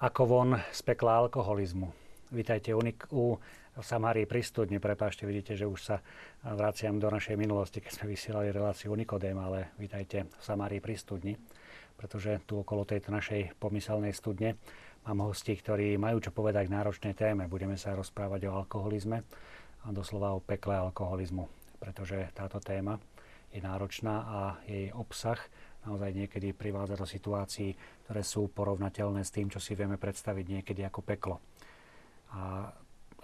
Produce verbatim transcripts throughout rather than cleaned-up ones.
Ako von z pekla alkoholizmu. Vítajte unik- u Samárii pri studni. Prepáčte, vidíte, že už sa vraciam do našej minulosti, keď sme vysielali reláciu u Nikodéma, ale vítajte v Samárii pri studni, pretože tu okolo tejto našej pomyselnej studne mám hostí, ktorí majú čo povedať k náročnej téme. Budeme sa rozprávať o alkoholizme a doslova o pekle alkoholizmu, pretože táto téma je náročná a jej obsah naozaj niekedy privádza do situácií, ktoré sú porovnateľné s tým, čo si vieme predstaviť niekedy ako peklo. A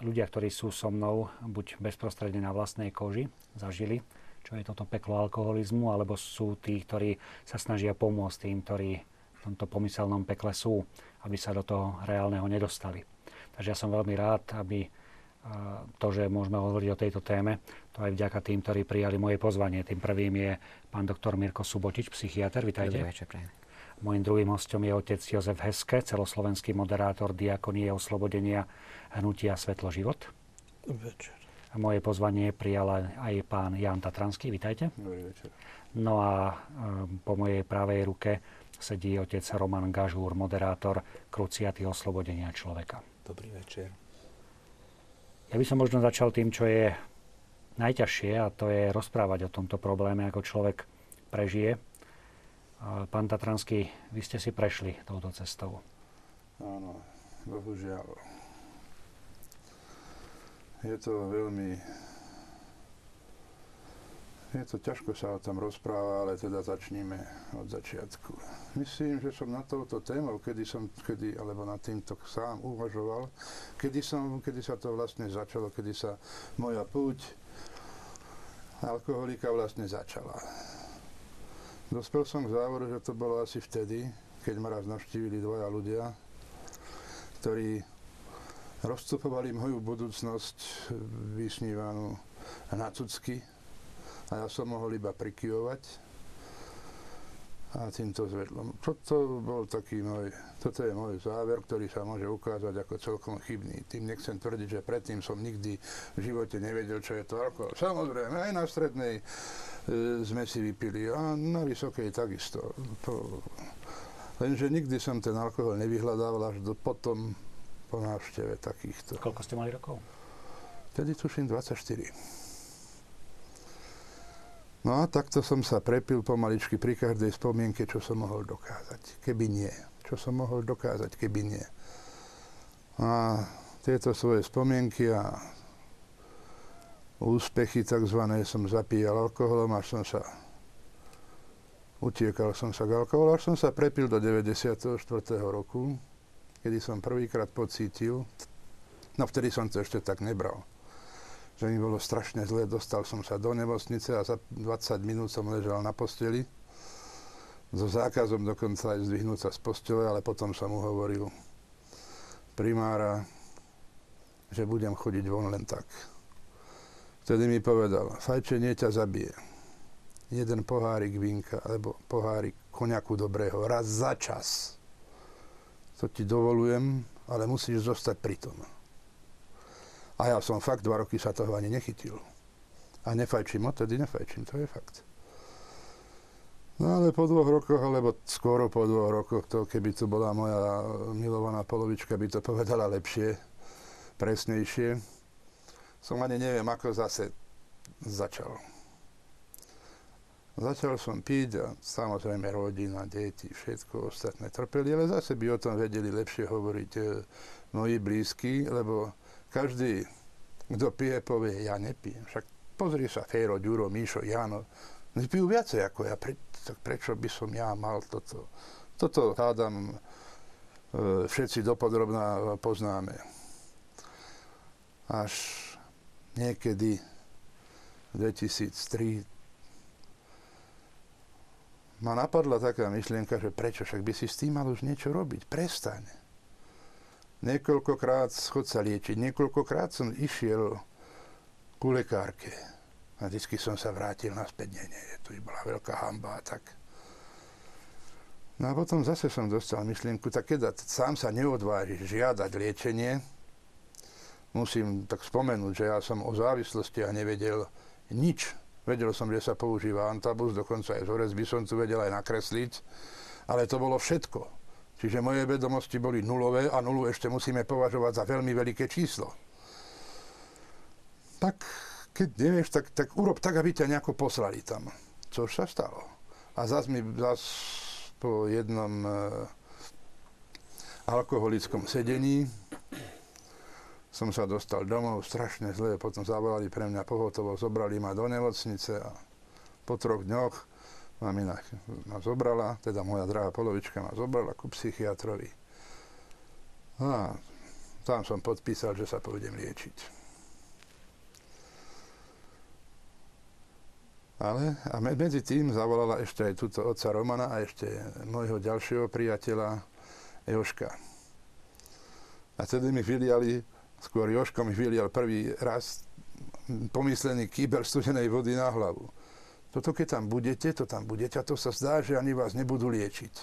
ľudia, ktorí sú so mnou, buď bezprostredne na vlastnej koži zažili, čo je toto peklo alkoholizmu, alebo sú tí, ktorí sa snažia pomôcť tým, ktorí v tomto pomyselnom pekle sú, aby sa do toho reálneho nedostali. Takže ja som veľmi rád, aby to, že môžeme hovoriť o tejto téme, to aj vďaka tým, ktorí prijali moje pozvanie. Tým prvým je pán doktor Mirko Subotič, psychiatr. Vitajte. Dobrý večer, prajem. Mojím druhým hostom je otec Jozef Heske, celoslovenský moderátor diakonie oslobodenia hnutia Svetlo život. Dobrý večer. Moje pozvanie prijal aj pán Ján Tatranský. Vitajte. Dobrý večer. No a po mojej pravej ruke sedí otec Roman Gažúr, moderátor Kruciaty oslobodenia človeka. Dobrý večer. Ja by som možno začal tým, čo je najťažšie, a to je rozprávať o tomto probléme, ako človek prežije. Pán Tatranský, vy ste si prešli touto cestou. Áno, bohužiaľ. Je to veľmi... Je to ťažko sa o tom rozpráva, ale teda začníme od začiatku. Myslím, že som na touto témou, kedy som, kedy, alebo nad týmto sám uvažoval, kedy, som, kedy sa to vlastne začalo, kedy sa moja púť alkoholika vlastne začala. Dospel som k závoru, že to bolo asi vtedy, keď ma raz navštívili dvaja ľudia, ktorí rozcupovali moju budúcnosť vysnívanú na cucky, a ja som mohol iba prikyvovať a týmto zvedlom. Toto bol taký môj, toto je môj záver, ktorý sa môže ukázať ako celkom chybný. Tým nechcem tvrdiť, že predtým som nikdy v živote nevedel, čo je to alkohol. Samozrejme, aj na strednej e, sme si vypili a na vysokej takisto. Po... Lenže nikdy som ten alkohol nevyhľadával až do potom po návšteve takýchto. Koľko ste mali rokov? Vtedy tuším dvadsaťštyri. No a takto som sa prepil pomaličky pri každej spomienke, čo som mohol dokázať, keby nie. Čo som mohol dokázať, keby nie. A tieto svoje spomienky a úspechy takzvané som zapíjal alkoholom, až som sa utiekal som sa k alkoholu, až som sa prepil do deväťdesiateho štvrtého roku, kedy som prvýkrát pocítil, no vtedy som to ešte tak nebral, že mi bolo strašne zle, dostal som sa do nemocnice a za dvadsať minút som ležal na posteli. So zákazom dokonca aj zdvihnúť sa z postele, ale potom som uhovoril primára, že budem chodiť von len tak. Vtedy mi povedal, fajčenie ťa zabije. Jeden pohárik vínka, alebo pohárik koniaku dobrého, raz za čas. To ti dovolujem, ale musíš zostať pri tom. A ja som fakt dva roky sa toho ani nechytil. A nefajčím, odtedy nefajčím, to je fakt. No ale po dvoch rokoch, alebo skoro po dvoch rokoch, to keby tu bola moja milovaná polovička, by to povedala lepšie, presnejšie. Som ani neviem, ako zase začal. Začal som piť a samozrejme rodina, deti, všetko ostatné trpeli, ale zase by o tom vedeli lepšie hovoriť e, moji blízky, lebo každý, kto pije, povie, ja nepijem. Však pozri sa, Fero, Ďuro, Míšo, Jano, pijú viacej ako ja, Pre, tak prečo by som ja mal toto? Toto hádam, všetci dopodrobná poznáme. Až niekedy v dvetisíctri ma napadla taká myšlienka, že prečo, však by si s tým mal už niečo robiť, prestaň. Niekoľkokrát chod sa liečiť, niekoľkokrát som išiel ku lekárke. A vždycky som sa vrátil naspäť, nie, nie, tu bola veľká hanba a tak. No a potom zase som dostal myšlienku, tak keď sám sa neodvážiš žiadať liečenie, musím tak spomenúť, že ja som o závislosti a nevedel nič. Vedel som, že sa používa antabus, dokonca aj vzorec by som tu vedel aj nakresliť, ale to bolo všetko. Čiže moje vedomosti boli nulové a nulu ešte musíme považovať za veľmi veľké číslo. Tak, keď nevieš, tak, tak urob tak, aby ťa nejako poslali tam. Čo sa stalo. A zás mi zás po jednom e, alkoholickom sedení som sa dostal domov, strašne zle, potom zavolali pre mňa pohotovo, zobrali ma do nemocnice a po troch dňoch mamina ma zobrala, teda moja drahá polovička ma zobrala ku psychiatrovi. A tam som podpísal, že sa pôjdem liečiť. Ale a medzi tým zavolala ešte aj túto otca Romana a ešte môjho ďalšieho priateľa Joška. A tedy mi vyliali, skôr Joško mi vylial prvý raz pomyslený kýber studenej vody na hlavu. Toto keď tam budete, to tam budete a to sa zdá, že ani vás nebudú liečiť.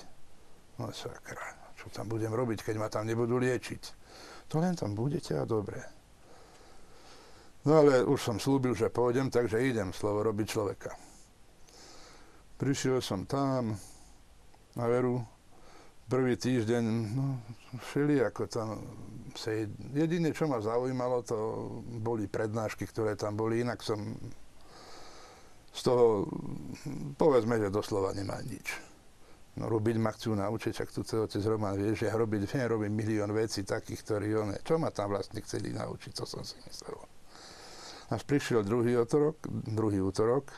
No sakra, čo tam budem robiť, keď ma tam nebudú liečiť? To len tam budete a dobre. No ale už som slúbil, že pôjdem, takže idem, slovo robí človeka. Prišiel som tam, na veru, prvý týždeň, no šili ako tam, se, jedine čo ma zaujímalo, to boli prednášky, ktoré tam boli, inak som z toho, povedzme, že doslova nemá nič. No robiť ma chcú naučiť, ak tu otec Roman vie, že robiť, viem, robím milión vecí takých, ktorí oné. Čo ma tam vlastne chceli naučiť, to som si myslel. Až prišiel druhý útorok, druhý útorok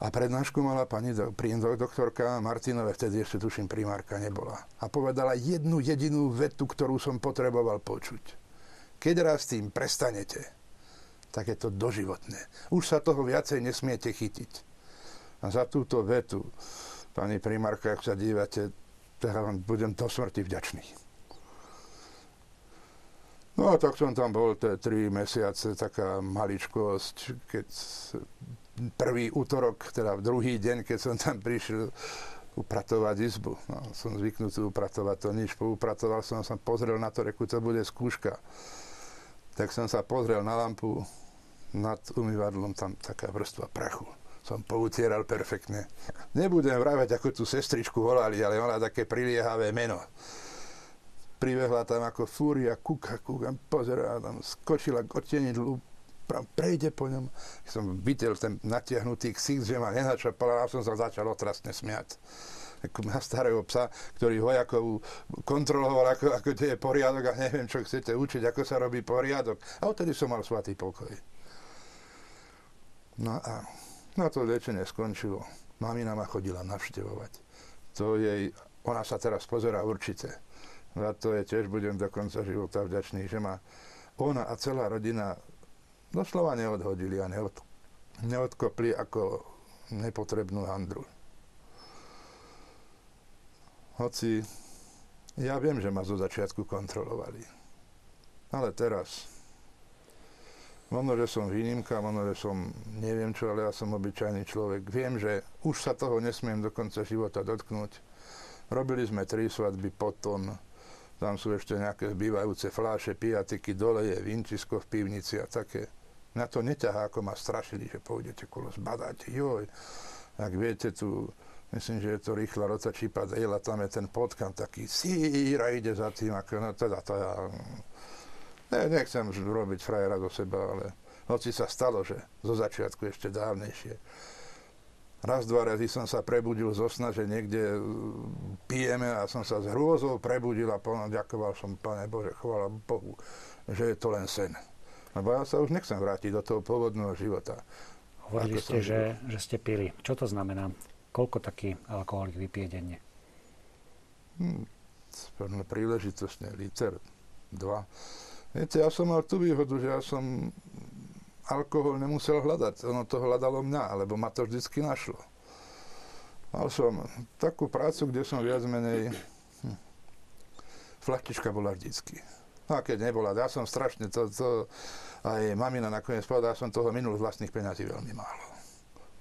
a prednášku mala pani do, prí, doktorka Martinová, vtedy ešte tuším primárka nebola. A povedala jednu jedinú vetu, ktorú som potreboval počuť. Keď raz tým prestanete, tak je to doživotné. Už sa toho viacej nesmiete chytiť. A za túto vetu, pani primárka, ak sa dívate, teda vám budem do smrti vďačný. No a tak som tam bol tie tri mesiace, taká maličkosť, keď prvý útorok, teda druhý deň, keď som tam prišiel upratovať izbu. No, som zvyknutý upratovať, to nič, poupratoval som, som pozrel na to, reku, to bude skúška. Tak som sa pozrel na lampu, nad umývadlom tam taká vrstva prachu. Som poutieral perfektne. Nebudem vraviť, ako tú sestričku volali, ale ona také priliehavé meno. Pribehla tam ako fúria, kúka, kúka, pozerala tam, skočila k odtienidlu, prejde po ňom. Som videl ten natiahnutý ksicht, že ma nenačapala, a som sa začal otrasne smiať. Na starého psa, ktorý vojakov kontroloval, ako, ako to je poriadok a neviem, čo chcete učiť, ako sa robí poriadok. A odtedy som mal svatý pokoj. No a na to liečenie skončilo. Mamina ma chodila navštevovať. To jej, ona sa teraz pozerá určite. Za to je tiež budem do konca života vďačný, že ma ona a celá rodina doslova neodhodili a neod, neodkopli ako nepotrebnú handru. Hoci, ja viem, že ma zo začiatku kontrolovali. Ale teraz, možno, že som výnimka, možno, že som, neviem čo, ale ja som obyčajný človek. Viem, že už sa toho nesmiem do konca života dotknúť. Robili sme tri svadby potom. Tam sú ešte nejaké zbývajúce fláše, piatiky, dole je vinčisko v pivnici a také. Na to neťahá, ako ma strašili, že pôjdete kolo zbadať. Joj, ak viete tu... Myslím, že je to rýchla rotačí padejla, tam je ten potkan taký síra ide za tým, ako, no teda to ja... Ne, nechcem robiť frajera do seba, ale hoci sa stalo, že zo začiatku ešte dávnejšie. Raz, dva razy som sa prebudil zo sna, že niekde pijeme a som sa s hrôzou prebudil a plno ďakoval som, Pane Bože, chvála Bohu, že je to len sen. Lebo ja sa už nechcem vrátiť do toho pôvodného života. Hovorili ste, že, že ste pili. Čo to znamená? Koľko taký alkoholik vypije denne? Hmm, príležitostne liter, dva. Viete, ja som mal tú výhodu, že ja som alkohol nemusel hľadať. Ono to hľadalo mňa, lebo ma to vždycky našlo. Mal som takú prácu, kde som viac menej... Hm. Flachtička bola vždycky. No a keď nebola, ja som strašne to... to aj mamina nakoniec povedala, ja som toho minul vlastných peňazí veľmi málo.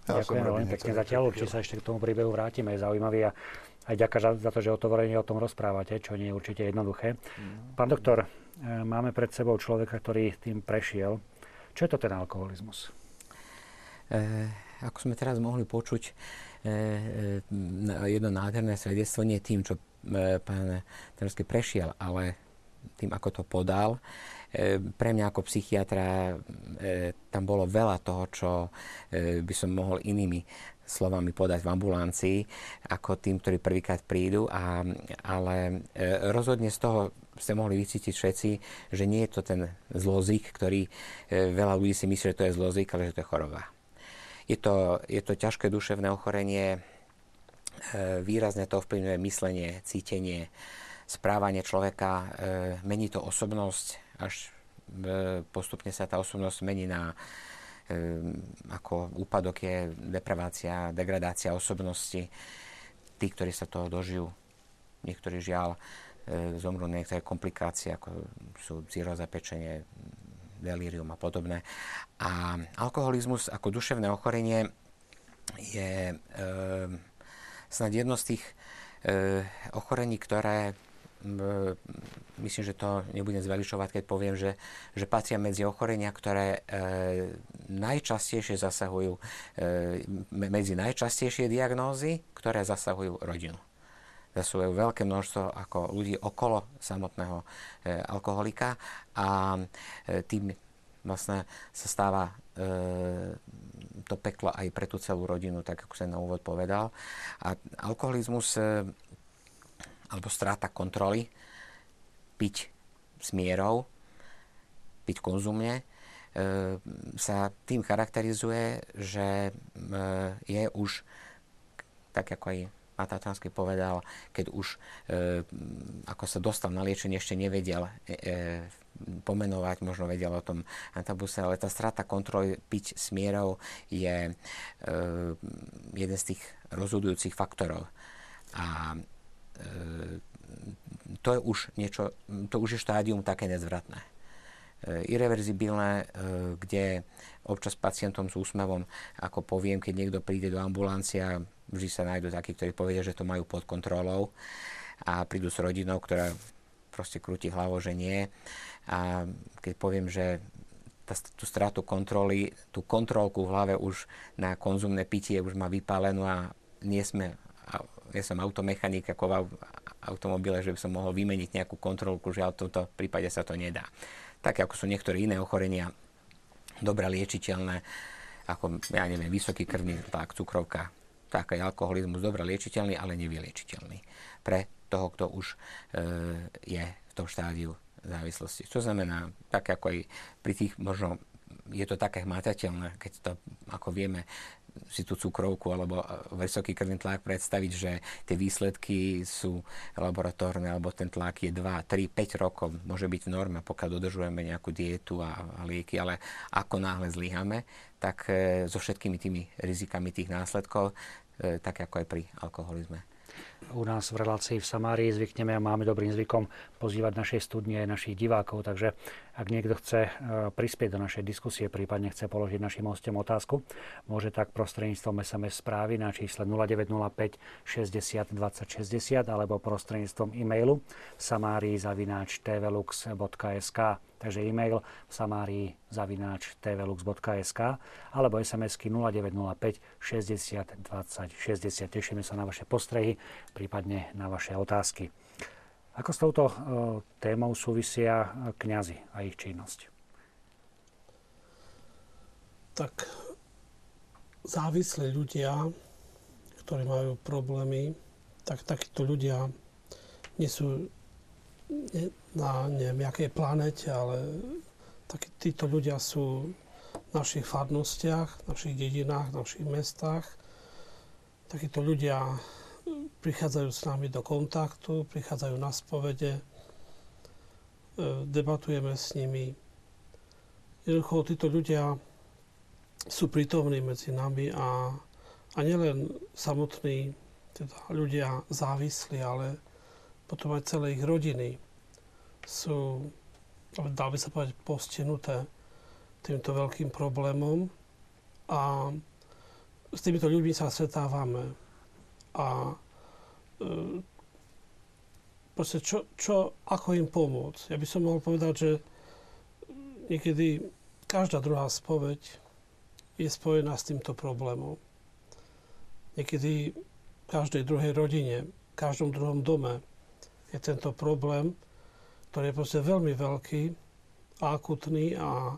Ja ďakujem veľmi pekne zatiaľ, určite sa ešte k tomu príbehu vrátime, je zaujímavý a aj ďakujem za to, že otvorene o tom rozprávate, čo nie je určite jednoduché. Pán doktor, máme pred sebou človeka, ktorý tým prešiel. Čo je to ten alkoholizmus? E, ako sme teraz mohli počuť, e, jedno nádherné svedectvo nie tým, čo pán Tatranský prešiel, ale tým, ako to podal, pre mňa ako psychiatra tam bolo veľa toho, čo by som mohol inými slovami podať v ambulancii, ako tým, ktorí prvýkrát prídu. A, ale rozhodne z toho ste mohli vycítiť všetci, že nie je to ten zlozík, ktorý veľa ľudí si myslí, že to je zlozík, ale že to je choroba. Je to, je to ťažké duševné ochorenie, výrazne to ovplyvňuje myslenie, cítenie, správanie človeka, e, mení to osobnosť, až e, postupne sa tá osobnosť mení na e, ako úpadok je depravácia, degradácia osobnosti. Tí, ktorí sa toho dožijú, niektorí žiaľ e, zomrú na niektoré komplikácie, ako sú cirróza, pečenie, delírium a podobné. A alkoholizmus ako duševné ochorenie je e, snad jedno z tých e, ochorení, ktoré myslím, že to nebudem zveličovať, keď poviem, že, že patria medzi ochorenia, ktoré e, najčastejšie zasahujú, e, medzi najčastejšie diagnózy, ktoré zasahujú rodinu. Zasahujú veľké množstvo ako ľudí okolo samotného e, alkoholika a e, tým vlastne sa stáva e, to peklo aj pre tú celú rodinu, tak ako som na úvod povedal. A alkoholizmus e, alebo strata kontroly, piť s mierou, piť konzumne, e, sa tým charakterizuje, že e, je už, tak ako aj Ján Tatranský povedal, keď už e, ako sa dostal na liečenie, ešte nevedel e, e, pomenovať, možno vedel o tom antabuse, ale tá strata kontroly, piť s mierou je e, jeden z tých rozhodujúcich faktorov. A to je už niečo, to už je štádium také nezvratné. Irreverzibilné, kde občas pacientom s úsmevom, ako poviem, keď niekto príde do ambulancia, vždy sa nájdú takí, ktorí povedia, že to majú pod kontrolou a prídu s rodinou, ktorá proste krúti hlavou, že nie. A keď poviem, že tú stratu kontroly, tú kontrolku v hlave už na konzumné pitie už má vypálenú a nie sme... Ja som automechanik ako v automobile, že by som mohol vymeniť nejakú kontrolku, že v tomto prípade sa to nedá. Tak ako sú niektoré iné ochorenia dobre liečiteľné, ako, ja neviem, vysoký krvný tlak, cukrovka, tak aj alkoholizmus dobre liečiteľný, ale nevyliečiteľný pre toho, kto už e, je v tom štádiu závislosti. To znamená, tak ako aj pri tých, možno je to také hmatateľné, keď to, ako vieme, si tú cukrovku alebo vysoký krvný tlak predstaviť, že tie výsledky sú laboratórne, alebo ten tlak je dva, tri, päť rokov, môže byť v norme, pokiaľ dodržujeme nejakú dietu a, a lieky, ale ako náhle zlyhame, tak e, so všetkými tými rizikami tých následkov, e, tak ako aj pri alkoholizme. U nás v relácii v Samárii zvykneme a máme dobrým zvykom pozývať našej studne aj našich divákov, takže ak niekto chce prispieť do našej diskusie, prípadne chce položiť našim hostom otázku, môže tak prostredníctvom es em es správy na čísle nula deväť nula päť šesťdesiat dvadsať šesťdesiat alebo prostredníctvom e-mailu samarii zavináč tvlux bodka es ká, takže e-mail samarii zavináč tvlux bodka es ká alebo es em esky nula deväť nula päť šesťdesiat dvadsať šesťdesiat. Tešíme sa na vaše postrehy, prípadne na vaše otázky. Ako s touto témou súvisia kňazi a ich činnosť? Tak závislí ľudia, ktorí majú problémy, tak takíto ľudia nie sú na neviem, jakej planete, ale takí, títo ľudia sú v našich farnostiach, v našich dedinách, v našich mestách. Takíto ľudia prichádzajú s nami do kontaktu, prichádzajú na spovede, debatujeme s nimi. Jednoducho títo ľudia sú prítomní medzi nami a, a nielen samotní teda ľudia závislí, ale potom aj celé ich rodiny sú, dá by sa povedať, postihnuté týmto veľkým problémom a s týmito ľuďmi sa stretávame. A e, proste čo, čo, ako im pomôcť? Ja by som mohol povedať, že niekedy každá druhá spoveď je spojená s týmto problémom. Niekedy v každej druhej rodine, v každom druhom dome, v je tento problém, ktorý je proste veľmi veľký a akutný a e,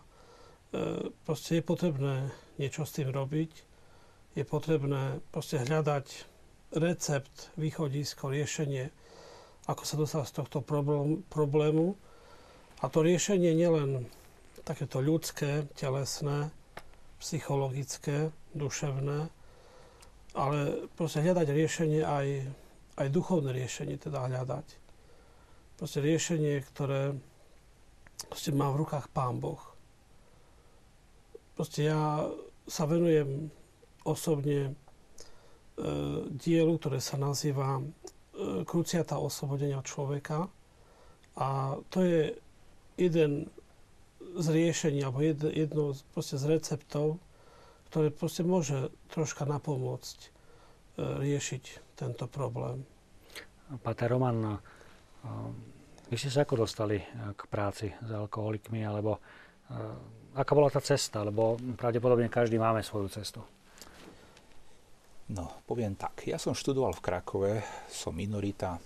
proste je potrebné niečo s tým robiť. Je potrebné proste hľadať recept, východisko, riešenie, ako sa dostať z tohto problému. A to riešenie nielen takéto ľudské, telesné, psychologické, duševné, ale proste hľadať riešenie aj, aj duchovné riešenie, teda hľadať. Proste riešenie, ktoré proste má v rukách Pán Boh. Proste ja sa venujem osobne e, dielu, ktoré sa nazýva e, Kruciata oslobodenia človeka. A to je jeden z riešení, alebo jedno, jedno proste z receptov, ktoré proste môže troška napomôcť e, riešiť tento problém. Páter Roman, vy ste sa ako dostali k práci s alkoholikmi, alebo e, aká bola tá cesta? Lebo pravdepodobne každý máme svoju cestu. No, poviem tak. Ja som študoval v Krakove, som minorita.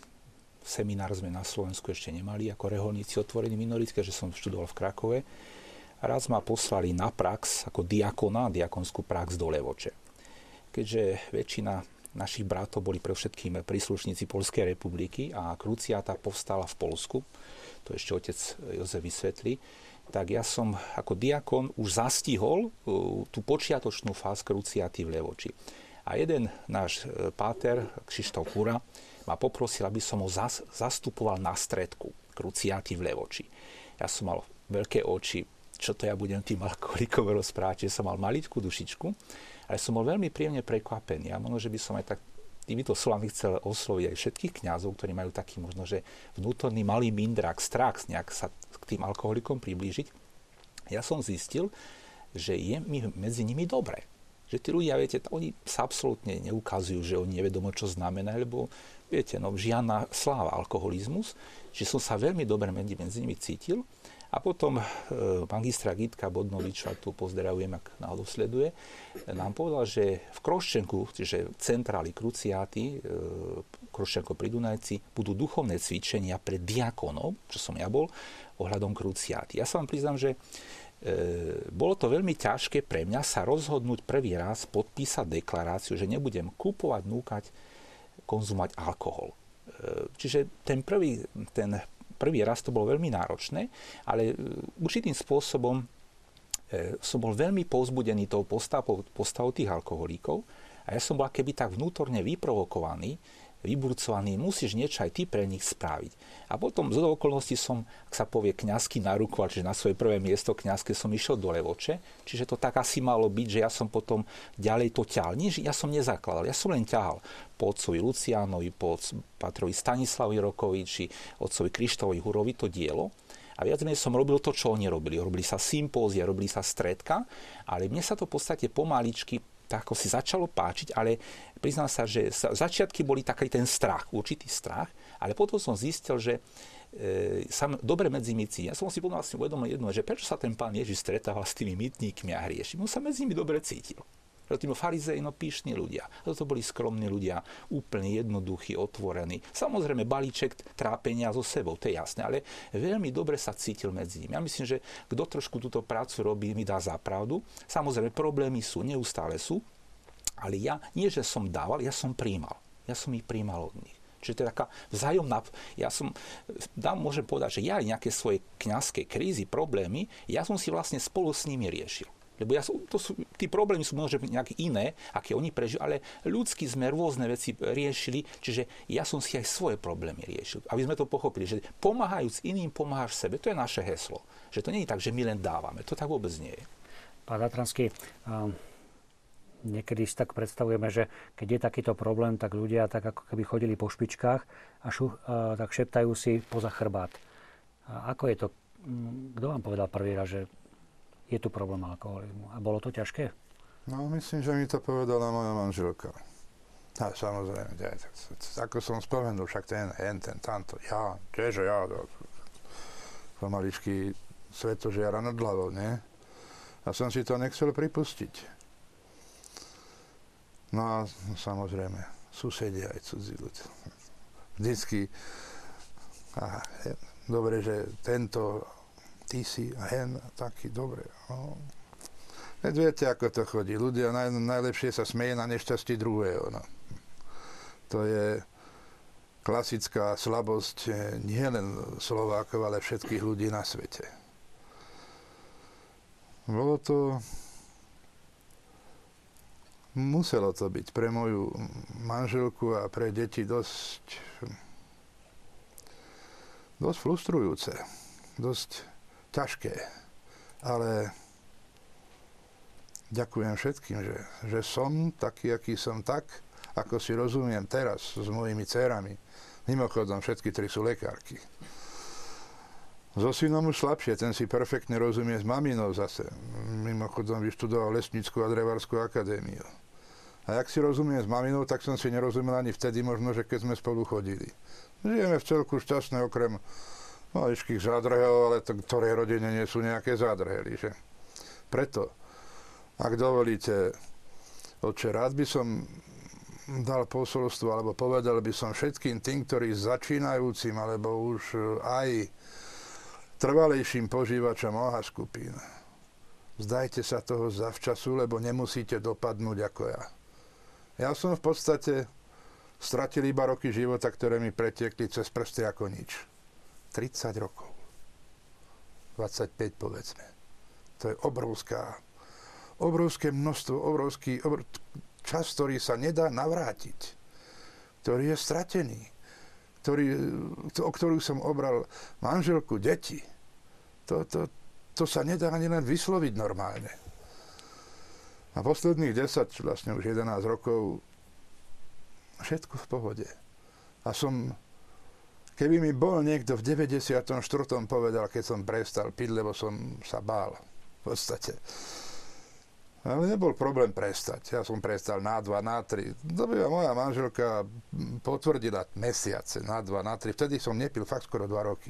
Seminár sme na Slovensku ešte nemali ako reholníci otvorení minoritské, že som študoval v Krakove. Raz ma poslali na prax, ako diakona, diakonskú prax do Levoče. Keďže väčšina našich bratov boli pre všetkým príslušníci Poľskej republiky a kruciáta povstala v Poľsku, to ešte otec Jozef vysvetlí, tak ja som ako diakon už zastihol tú počiatočnú fázu kruciáty v Levoči. A jeden náš páter, Krištof Kúra, ma poprosil, aby som ho zas, zastupoval na stredku kruciáty v Levoči. Ja som mal veľké oči, čo to ja budem tým alkoholikom rozprávať, že som mal maličkú dušičku, ale som bol veľmi príjemne prekvapený. A možno, že by som aj tak týmito slovami chcel osloviť aj všetkých kňazov, ktorí majú taký možno, že vnútorný malý mindrák, strach nejak sa k tým alkoholikom priblížiť. Ja som zistil, že je mi medzi nimi dobre. Že tí ľudia, viete, oni sa absolútne neukazujú, že oni nevedomo, čo znamená, lebo viete, no, žiadna sláva alkoholizmus, že som sa veľmi dobre medzi, medzi nimi cítil. A potom e, magistra Gitka Bodnovičová, tu pozdravujem, ak náhodou sleduje, nám povedal, že v Kroščenku, čiže centrály kruciáty, e, Kroščenko pri Dunajci, budú duchovné cvičenia pre diakonov, čo som ja bol, ohľadom kruciáty. Ja sa vám priznám, že e, bolo to veľmi ťažké pre mňa sa rozhodnúť prvý raz podpísať deklaráciu, že nebudem kupovať, núkať, konzumať alkohol. E, čiže ten prvý, ten Prvý raz to bolo veľmi náročné, ale určitým spôsobom som bol veľmi povzbudený tou postavou, postavou tých alkoholíkov a ja som bol keby tak vnútorne vyprovokovaný, vyburcovaný, musíš niečo aj ty pre nich spraviť. A potom z okolností som, ak sa povie kňazky na ruku, čiže na svoje prvé miesto kňazke som išiel do Levoče, čiže to tak asi malo byť, že ja som potom ďalej to ťahal. Nie, ja som nezakladal, ja som len ťahal. Po otcovi Lucianovi, po patrovi Stanislavovi Rokovi, či otcovi Krištofovi Kúrovi to dielo. A viac menej som robil to, čo oni robili. Robili sa sympózia, robili sa stredka, ale mne sa to v podstate pomaličky tak ako si začalo páčiť, ale priznám sa, že začiatky boli taký ten strach, určitý strach, ale potom som zistil, že e, sa dobre medzi myci. Ja som si potom vlastne uvedomil jedno, že prečo sa ten pán Ježiš stretával s tými mytníkmi a hriešim. On sa medzi nimi dobre cítil. Tým farizejno píšni ľudia. A to boli skromní ľudia, úplne jednoduchí, otvorení. Samozrejme, balíček trápenia so sebou, to je jasné, ale veľmi dobre sa cítil medzi nimi. Ja myslím, že kto trošku túto prácu robí, mi dá za pravdu. Samozrejme, problémy sú, neustále sú, ale ja nie, že som dával, ja som prijímal. Ja som ich prijímal od nich. Čiže to je taká vzájomná... Ja som, dám, môžem povedať, že ja nejaké svoje kňazské krízy, problémy, ja som si vlastne spolu s nimi riešil. Lebo ja, to sú, tí problémy sú možno nejak iné, aké oni prežijú, ale ľudsky sme rôzne veci riešili, čiže ja som si aj svoje problémy riešil. Aby sme to pochopili, že pomáhajúc iným, pomáhaš sebe. To je naše heslo. Že to nie je tak, že my len dávame. To tak vôbec nie je. Pán Tatranský, um, niekedy si tak predstavujeme, že keď je takýto problém, tak ľudia tak ako keby chodili po špičkách a šuch, uh, tak šeptajú si poza chrbát. A ako je to? Kto vám povedal prvý raz, že je tu problém alkoholizmu? A bolo to ťažké? No, myslím, že mi to povedala moja manželka. A samozrejme, ja, ako som spomenul, však ten, ten, ten, tamto, ja, kdeže ja, pomaličky svetožiara nad hlavou, nie? A som si to nechcel pripustiť. No a samozrejme, susedia aj cudzí ľudia. Vždycky A dobre, že tento, ty si hen, taký, dobre. No. Veď viete, ako to chodí. Ľudia naj, najlepšie sa smeje na nešťastí druhého. No. To je klasická slabosť nie len Slovákov, ale všetkých ľudí na svete. Bolo to... Muselo to byť pre moju manželku a pre deti dosť... dosť frustrujúce, dosť ťažké, ale ďakujem všetkým, že, že som taký, aký som, tak, ako si rozumiem teraz s mojimi dcerami. Mimochodom, všetky tri sú lekárky. So synom už slabšie, ten si perfektne rozumie s maminou zase. Mimochodom, vyštudoval Lesnícku a Drevárskú akadémiu. A jak si rozumiem s maminou, tak som si nerozumel ani vtedy, možno, že keď sme spolu chodili. Žijeme v celku šťastné, okrem maličkých zádrhelov, ale to, ktoré rodine nie sú nejaké zádrhely, že? Preto, ak dovolíte, otče, rád by som dal posolstvo, alebo povedal by som všetkým tým, ktorí začínajúcim, alebo už aj trvalejším požívačom ó há skupín. Vzdajte sa toho zavčasu, lebo nemusíte dopadnúť ako ja. Ja som v podstate stratil iba roky života, ktoré mi pretiekli cez prsty ako nič. tridsať rokov. dvadsaťpäť, povedzme. To je obrovská, obrovské množstvo, obrovský obrov... čas, ktorý sa nedá navrátiť. Ktorý je stratený. Ktorý, o ktorú som obral manželku, deti. To, to, to sa nedá ani len vysloviť normálne. A posledných desať, vlastne už jedenásť rokov, všetko v pohode. A som, keby mi bol niekto v deväťdesiatom štvrtom povedal, keď som prestal piť, lebo som sa bál v podstate. Ale nebol problém prestať. Ja som prestal na dva, na tri. Dobre, moja manželka potvrdila mesiace na dva, na tri. Vtedy som nepil fakt skoro dva roky.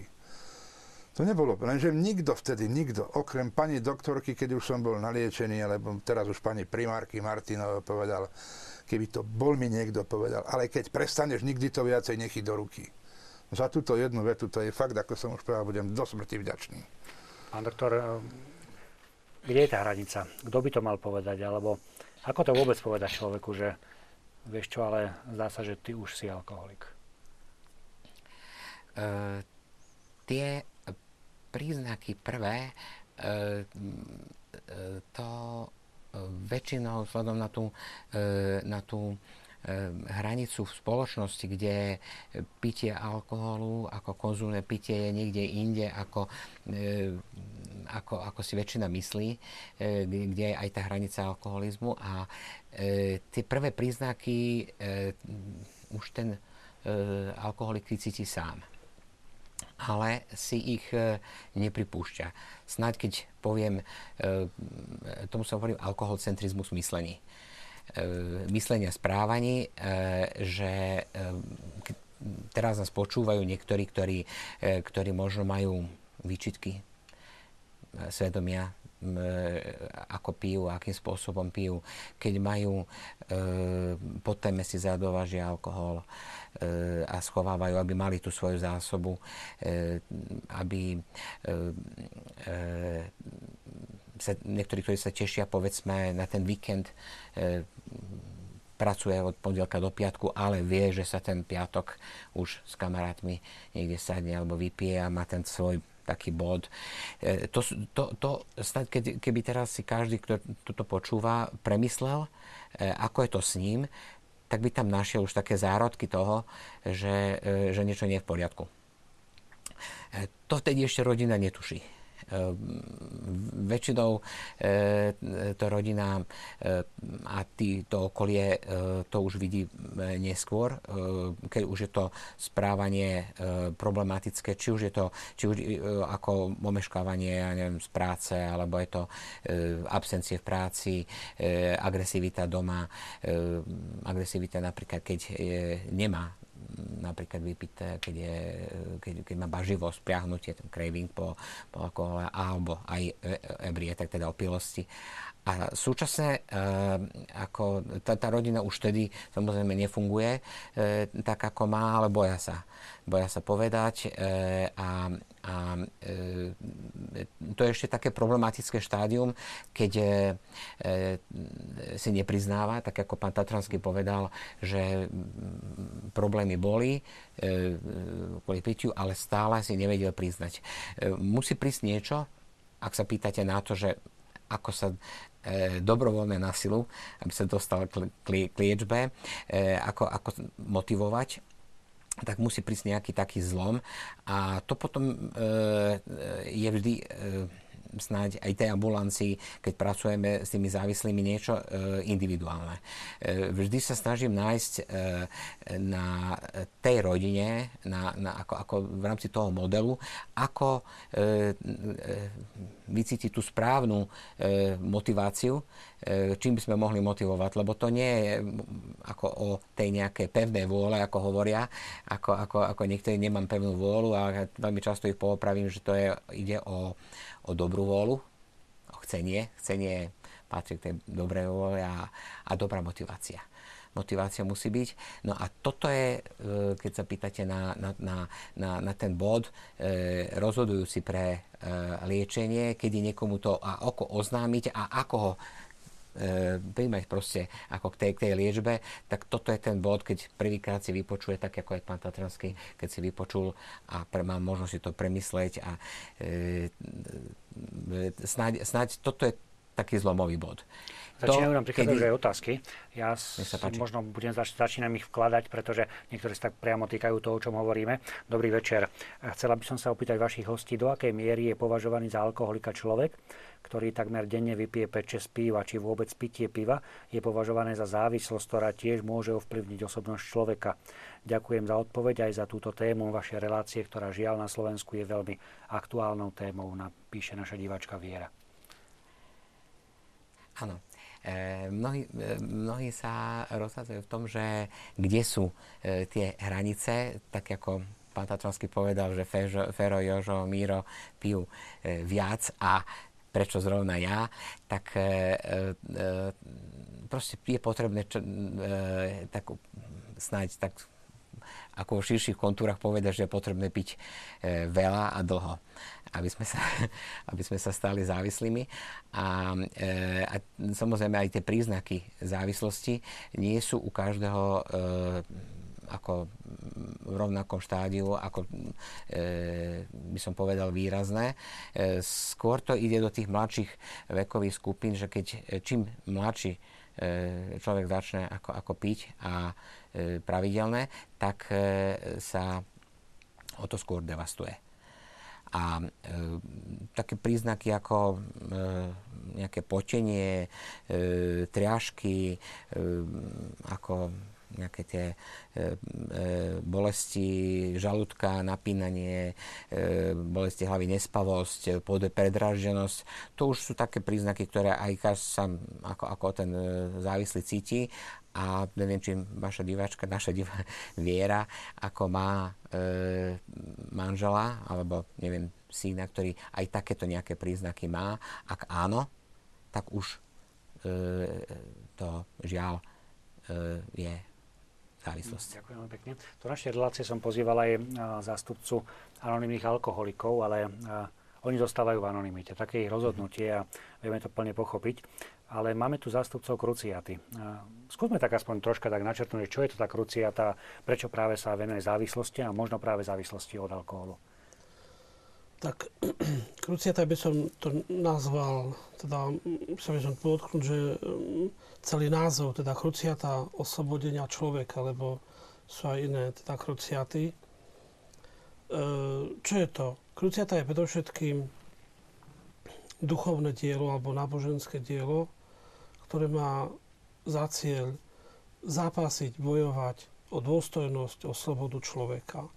To nebolo, lenže nikto vtedy, nikto, okrem pani doktorky, keď už som bol naliečený, alebo teraz už pani primárky Martinová povedal, keby to bol mi niekto povedal, ale keď prestaneš, nikdy to viacej nechyť do ruky. Za túto jednu vetu, to je fakt, ako som už povedal, budem do smrti vďačný. Pán doktor, kde je tá hranica? Kto by to mal povedať? Alebo ako to vôbec povedať človeku, že vieš čo, ale zdá sa, že ty už si alkoholik? Uh, tie... Príznaky prvé, to väčšinou vzhľadom na tú, na tú hranicu v spoločnosti, kde pitie alkoholu ako konzumné pitie je niekde inde, ako, ako, ako si väčšina myslí, kde je aj tá hranica alkoholizmu. A tie prvé príznaky už ten alkoholik cíti sám, ale si ich e, nepripúšťa. Snáď keď poviem, e, tomu sa hovorím alkoholcentrizmus myslení. E, myslenia, správaní, e, že e, teraz nás počúvajú niektorí, ktorí, e, ktorí možno majú výčitky e, svedomia, e, ako pijú, akým spôsobom pijú. Keď majú, e, pod téme si zadovážia alkohol, a schovávajú, aby mali tú svoju zásobu, aby sa niektorí, ktorí sa tešia, povedzme, na ten víkend, pracuje od pondelka do piatku, ale vie, že sa ten piatok už s kamarátmi niekde sadne alebo vypije a má ten svoj taký bod. To, to, to keby teraz si každý, kto toto počúva, premyslel, ako je to s ním, tak by tam našiel už také zárodky toho, že, že niečo nie je v poriadku. To vtedy ešte rodina netuší. Väčšinou to rodina a tí, to okolie to už vidí neskôr, keď už je to správanie problematické, či už je to či už ako omeškávanie, ja neviem, z práce, alebo je to absencie v práci, agresivita doma, agresivita napríklad, keď nemá napríklad vypité, keď, je, keď, keď má baživosť, priahnutie, ten craving po, po alkohole, alebo aj ebrieta, teda opilosti. A súčasne, ako tá, tá rodina už tedy samozrejme nefunguje tak, ako má, ale boja sa. Boja sa povedať a, a to je ešte také problematické štádium, keď si nepriznáva, tak ako pán Tatranský povedal, že problémy boli kvôli pitiu, ale stále si nevedel priznať. Musí prísť niečo, ak sa pýtate na to, že ako sa e, dobrovoľné na silu, aby sa dostal k, k, k liečbe, e, ako, ako motivovať, tak musí prísť nejaký taký zlom. A to potom e, je vždy... E, snáď aj tej ambulancii, keď pracujeme s tými závislými, niečo e, individuálne. E, vždy sa snažím nájsť e, na tej rodine, na, na, ako, ako v rámci toho modelu, ako e, e, vycítiť tú správnu e, motiváciu, e, čím by sme mohli motivovať, lebo to nie je ako o tej nejakej pevnej vôle, ako hovoria, ako, ako, ako niektorí nemám pevnú vôľu a veľmi často ich poopravím, že to je, ide o o dobrú vôľu, o chcenie. Chcenie patrí k tej dobrej vôle a, a dobrá motivácia. Motivácia musí byť. No a toto je, keď sa pýtate na, na, na, na ten bod, eh, rozhodujúci pre eh, liečenie, kedy niekomu to a ako oznámiť a ako ho eh, príjmať proste ako k tej, k tej liečbe, tak toto je ten bod, keď prvýkrát si vypočuje, tak ako je pán Tatranský, keď si vypočul a pre, mám možnosť si to premyslieť a eh, Snáď, snáď toto je taký zlomový bod. Začínajú nám prichádzať kedy... aj otázky. Ja možno budem zač- začínam ich vkladať, pretože niektoré sa tak priamo týkajú toho, o čom hovoríme. Dobrý večer. Chcela by som sa opýtať vašich hostí, do akej miery je považovaný za alkoholika človek, ktorý takmer denne vypije päť šesť piva, či vôbec pitie piva je považované za závislosť, ktorá tiež môže ovplyvniť osobnosť človeka. Ďakujem za odpoveď aj za túto tému vašej relácie, ktorá žiaľ na Slovensku je veľmi aktuálnou témou, napíše naša diváčka Viera. Áno. E, mnohí, mnohí sa rozhľadzujú v tom, že kde sú e, tie hranice, tak ako pán Tatranský povedal, že Fežo, Fero, Jožo, Míro pijú e, viac a prečo zrovna ja, tak e, e, proste je potrebné čo, e, tak, snáď tak ako v širších kontúrach povedať, že je potrebné piť e, veľa a dlho, aby sme sa, aby sme sa stali závislými. A, e, a samozrejme aj tie príznaky závislosti nie sú u každého e, ako v rovnakom štádiu, ako e, by som povedal výrazné. E, skôr to ide do tých mladších vekových skupín, že keď čím mladší e, človek začne ako, ako piť a e, pravidelné, tak e, sa o to skôr devastuje. A e, také príznaky ako e, nejaké potenie, e, triažky, e, ako nejaké tie e, e, bolesti žalúdka, napínanie, e, bolesti hlavy, nespavosť, predráždenosť. To už sú také príznaky, ktoré aj každý sám ako, ako ten e, závislý cíti. A neviem, či vaša diváčka, naša divá Viera, ako má e, manžela, alebo neviem, syna, ktorý aj takéto nejaké príznaky má. Ak áno, tak už e, to žiaľ e, je závislosť. Ďakujem veľmi pekne. Do našej relácie som pozýval aj zástupcu anonymných alkoholikov, ale oni zostávajú v anonymite. Také ich rozhodnutie a vieme to plne pochopiť. Ale máme tu zástupcov kruciaty. Skúsme tak aspoň troška tak načrtnúť, čo je to tá kruciata, prečo práve sa venuje závislosti a možno práve závislosti od alkoholu. Tak kruciata by som to nazval, teda sa by som podotknúť, že celý názov, teda kruciata oslobodenia človeka, lebo sú aj iné, teda kruciaty. E, čo je to? Kruciata je predovšetkým duchovné dielo alebo náboženské dielo, ktoré má za cieľ zápasiť, bojovať o dôstojnosť, o slobodu človeka.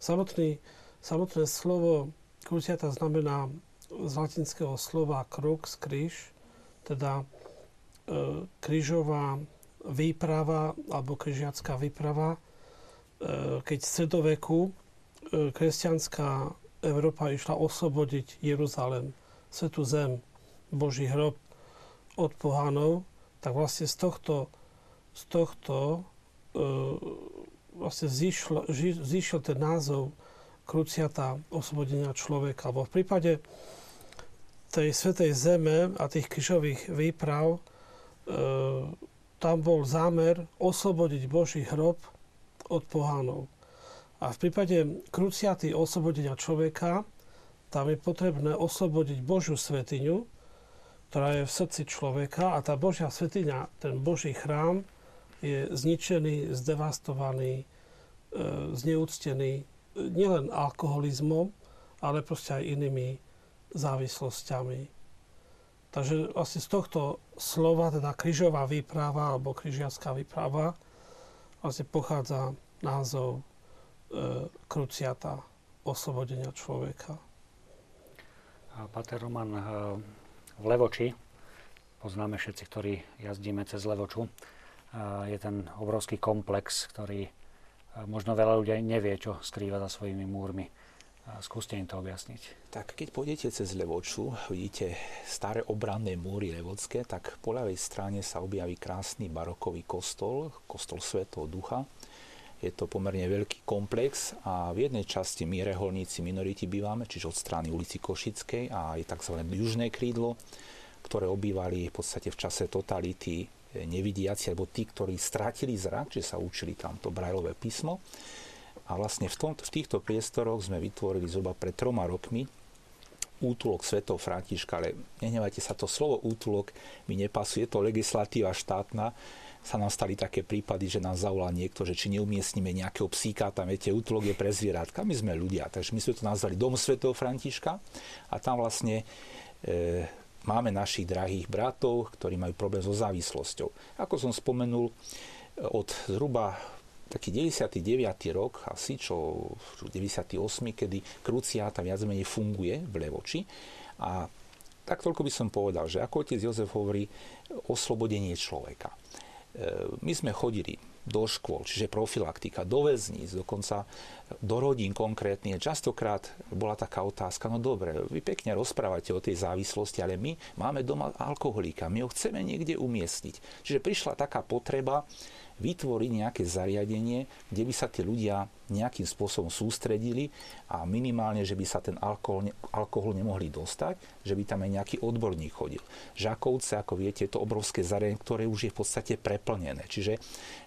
Samotný, samotné slovo kruciata znamená z latinského slova krux, kríž, teda e, krížová výprava alebo križiacká výprava. E, keď v stredoveku e, kresťanská Európa išla oslobodiť Jeruzalém, svätú zem, Boží hrob od pohanov, tak vlastne z tohto, z tohto e, vlastne zišlo, ži, zišiel ten názov Kruciata oslobodenia človeka. Lebo v prípade tej Svätej Zeme a tých krížových výprav e, tam bol zámer oslobodiť Boží hrob od pohanov. A v prípade Kruciaty oslobodenia človeka tam je potrebné oslobodiť Božiu svätyňu, ktorá je v srdci človeka, a tá Božia svätyňa, ten Boží chrám, je zničený, zdevastovaný, e, zneúctený nielen alkoholizmom, ale proste aj inými závislosťami. Takže asi z tohto slova, teda krížová výprava alebo krížiacká výprava, vlastne pochádza názov e, Kruciata oslobodenia človeka. Pater Roman, v Levoči, poznáme všetci, ktorí jazdíme cez Levoču, je ten obrovský komplex, ktorý možno veľa ľudí nevie, čo skrýva za svojimi múrmi. Skúste im to objasniť. Tak keď pôjdete cez Levoču, vidíte staré obranné múry levocké, tak po ľavej strane sa objaví krásny barokový kostol, kostol Svätého Ducha. Je to pomerne veľký komplex a v jednej časti my, reholníci, minoriti bývame, čiže od strany ulici Košickej, a je tzv. Južné krídlo, ktoré obývali v podstate v čase totality nevidiaci, alebo tí, ktorí stratili zrak, že sa učili tamto Brailové písmo. A vlastne v, tom, v týchto priestoroch sme vytvorili zhruba pred troma rokmi útulok Svätého Františka, ale nehnevajte sa, to slovo útulok mi nepasuje, je to legislatíva štátna. Sa nám stali také prípady, že nám zavolá niekto, že či neumiestnime nejakého psíka, tam viete, útulok je pre zvieratka, my sme ľudia, takže my sme to nazvali Dom Svetov Františka, a tam vlastne e, máme našich drahých bratov, ktorí majú problém so závislosťou. Ako som spomenul, od zhruba taký deväťdesiaty deviaty rok, asi čo deväťdesiaty ôsmy, kedy Kruciáta viac menej funguje v Levoči, a tak toľko by som povedal, že ako otec Jozef hovorí, oslobodenie človeka. My sme chodili do škôl, čiže profilaktika, do väzníc, dokonca do rodín konkrétne. Častokrát bola taká otázka, no dobre, vy pekne rozprávate o tej závislosti, ale my máme doma alkoholíka, my ho chceme niekde umiestniť. Čiže prišla taká potreba vytvoriť nejaké zariadenie, kde by sa tí ľudia nejakým spôsobom sústredili a minimálne, že by sa ten alkohol, alkohol nemohli dostať, že by tam aj nejaký odborník chodil. Žakovce, ako viete, je to obrovské zariadenie, ktoré už je v podstate preplnené. Čiže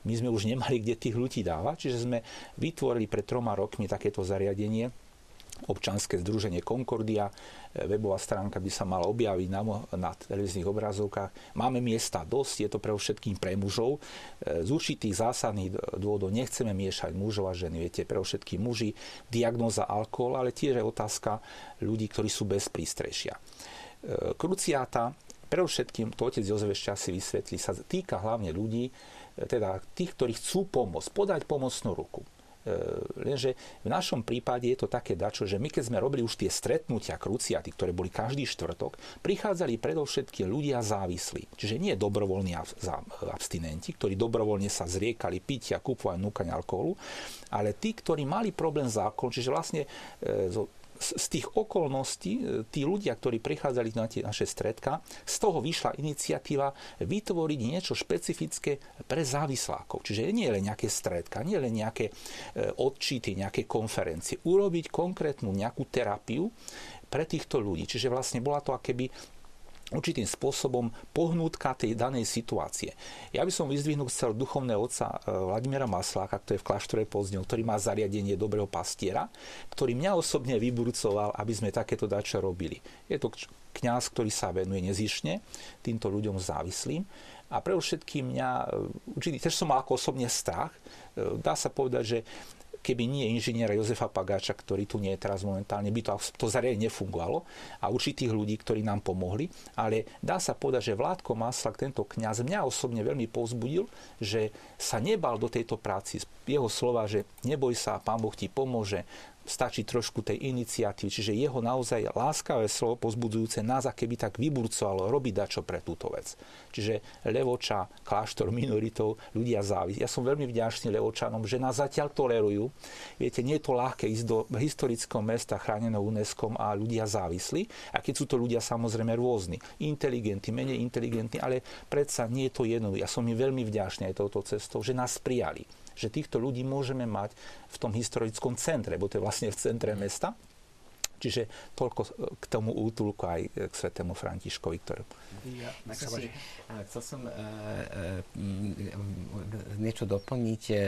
my sme už nemali kde tých ľudí dávať, čiže sme vytvorili pred troma rokmi takéto zariadenie, občanské združenie Concordia, webová stránka by sa mala objaviť na, na televíznych obrazovkách. Máme miesta dosť, je to pre všetkým pre mužov. Z určitých zásadných dôvodov nechceme miešať mužov a ženy, viete, pre všetkým muži, diagnóza alkohol, ale tiež je otázka ľudí, ktorí sú bez prístrešia. Kruciáta, pre všetkým, to otec Jozef ešte asi vysvetlí, sa týka hlavne ľudí, teda tých, ktorí chcú pomôcť, podať pomocnú ruku. Lenže v našom prípade je to také dačo, že my keď sme robili už tie stretnutia Kruciaty, ktoré boli každý štvrtok, prichádzali predovšetky ľudia závislí. Čiže nie dobrovoľní abstinenti, ktorí dobrovoľne sa zriekali pitia, kúpovania, núkania alkoholu, ale tí, ktorí mali problém s alkoholom, čiže vlastne z tých okolností, tí ľudia, ktorí prichádzali na tie naše stretká, z toho vyšla iniciatíva vytvoriť niečo špecifické pre závislákov. Čiže nie len nejaké stretká, nie len nejaké odčity, nejaké konferencie. Urobiť konkrétnu nejakú terapiu pre týchto ľudí. Čiže vlastne bola to akéby určitým spôsobom pohnútka tej danej situácie. Ja by som vyzdvihnul celé duchovného otca Vladimíra Masláka, ktorý je v kláštore Pozdňov, ktorý má zariadenie dobrého pastiera, ktorý mňa osobne vyburcoval, aby sme takéto dačo robili. Je to kňaz, ktorý sa venuje nezišne týmto ľuďom závislým. A pre všetkým mňa, určite, tiež som mal ako osobne strach, dá sa povedať, že keby nie inžiniera Jozefa Pagáča, ktorý tu nie je teraz momentálne, by to, to zariadenie nefungovalo, a určitých ľudí, ktorí nám pomohli. Ale dá sa povedať, že Vládko Maslák, tento kňaz, mňa osobne veľmi povzbudil, že sa nebal do tejto práci. Jeho slova, že neboj sa, Pán Boh ti pomôže, stačí trošku tej iniciatívy, čiže jeho naozaj láskavé slovo pozbudzujúce nás, a keby tak vyburcovalo robiť dačo pre túto vec. Čiže Levoča, kláštor minoritov, ľudia závisí. Ja som veľmi vďačný Levočanom, že nás zatiaľ tolerujú. Viete, nie je to ľahké ísť do historického mesta chráneného UNESCO a ľudia závislí, a keď sú to ľudia samozrejme rôzni, inteligentní, menej inteligentní, ale predsa nie je to jednoduché. Ja som im veľmi vďačný aj touto cestou, že nás prijali, že týchto ľudí môžeme mať v tom historickom centre, bo to je vlastne v centre mesta. Čiže toľko k tomu útulku aj k svätému Františkovi, ktorý... Ja chcel, si, chcel som uh, uh, niečo doplniť, uh,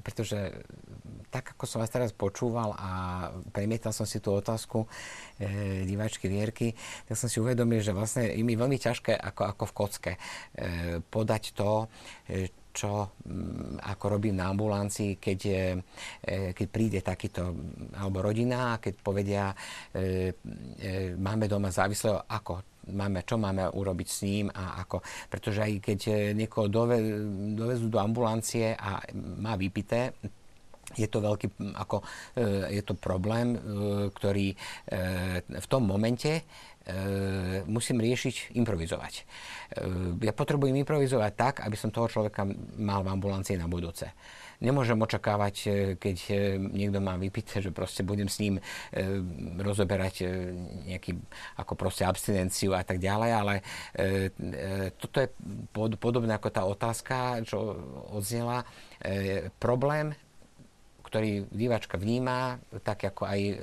pretože tak, ako som vás teraz počúval a premietal som si tú otázku uh, diváčky Vierky, tak som si uvedomil, že vlastne im je veľmi ťažké, ako, ako v kocke, uh, podať to, uh, čo, ako robím na ambulancii, keď, keď príde takýto, alebo rodina, keď povedia, e, e, máme doma závislého, ako Máme, čo máme urobiť s ním a ako. Pretože aj keď niekoho dove, dovezú do ambulancie a má vypité, je to veľký, ako, e, je to problém, e, ktorý e, v tom momente Uh, musím riešiť, improvizovať. Uh, ja potrebujem improvizovať tak, aby som toho človeka mal v ambulancii na budúce. Nemôžem očakávať, keď niekto má vypité, že proste budem s ním rozoberať nejaký, ako proste abstinenciu a tak ďalej, ale toto je podobné ako tá otázka, čo odznela. E, problém, ktorý diváčka vníma, tak ako aj e,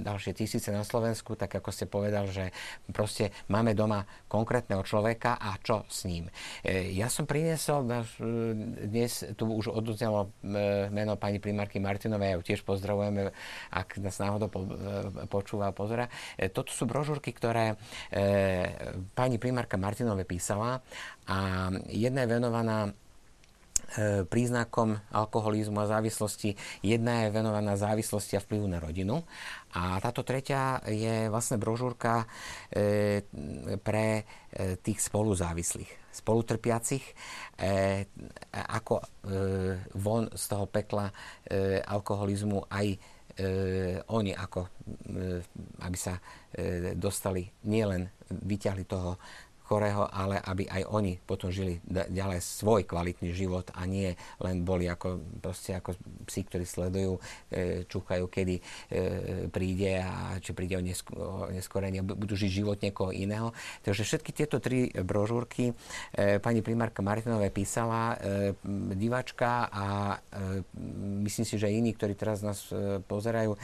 ďalšie tisíce na Slovensku, tak ako ste povedal, že proste máme doma konkrétneho človeka a čo s ním. E, ja som priniesol, e, dnes tu už odznelo e, meno pani primárky Martinovej, ja ju tiež pozdravujeme, ak nás náhodou po, e, počúva a pozera. E, toto sú brožúrky, ktoré e, pani primárka Martinovej písala, a jedna je venovaná príznakom alkoholizmu a závislosti. Jedna je venovaná závislosti a vplyvu na rodinu. A táto tretia je vlastne brožúrka e, pre tých spoluzávislých, spolutrpiacich, e, ako e, von z toho pekla e, alkoholizmu aj e, oni, ako, e, aby sa e, dostali, nielen vyťahli toho chorého, ale aby aj oni potom žili ďalej svoj kvalitný život a nie len boli ako, proste ako psi, ktorí sledujú, e, čúkajú, kedy e, príde a či príde o, nesk- o neskorenie, budú žiť život niekoho iného. Takže všetky tieto tri brožúrky e, pani primárka Martinová písala, e, diváčka a e, myslím si, že iní, ktorí teraz nás e, pozerajú, e,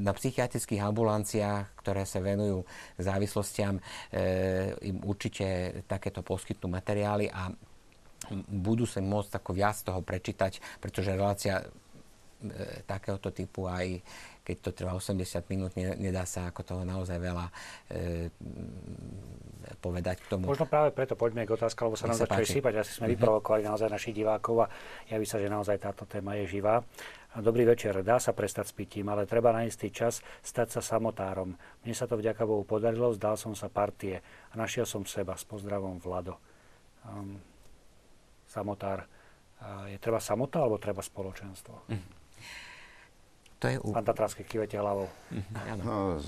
na psychiatrických ambulanciách, ktoré sa venujú závislostiam, e, im určite takéto poskytnú materiály a budú sa môcť tako viac toho prečítať, pretože relácia e, takéhoto typu, aj keď to trvá osemdesiat minút, ne, nedá sa ako toho naozaj veľa e, povedať k tomu. Možno práve preto poďme k otázka, lebo sa nám začali sypať, asi sme mm-hmm. vyprovokovali naozaj našich divákov a javí sa, že naozaj táto téma je živá. Dobrý večer, dá sa prestať s pitím, ale treba na istý čas stať sa samotárom. Mne sa to vďaka Bohu podarilo, vzdal som sa partie a našiel som seba. S pozdravom, Vlado. Um, samotár. Uh, je treba samota, alebo treba spoločenstvo? Mm. To je u... Pán Tatranský, kývete hlavou. Mm-hmm. No,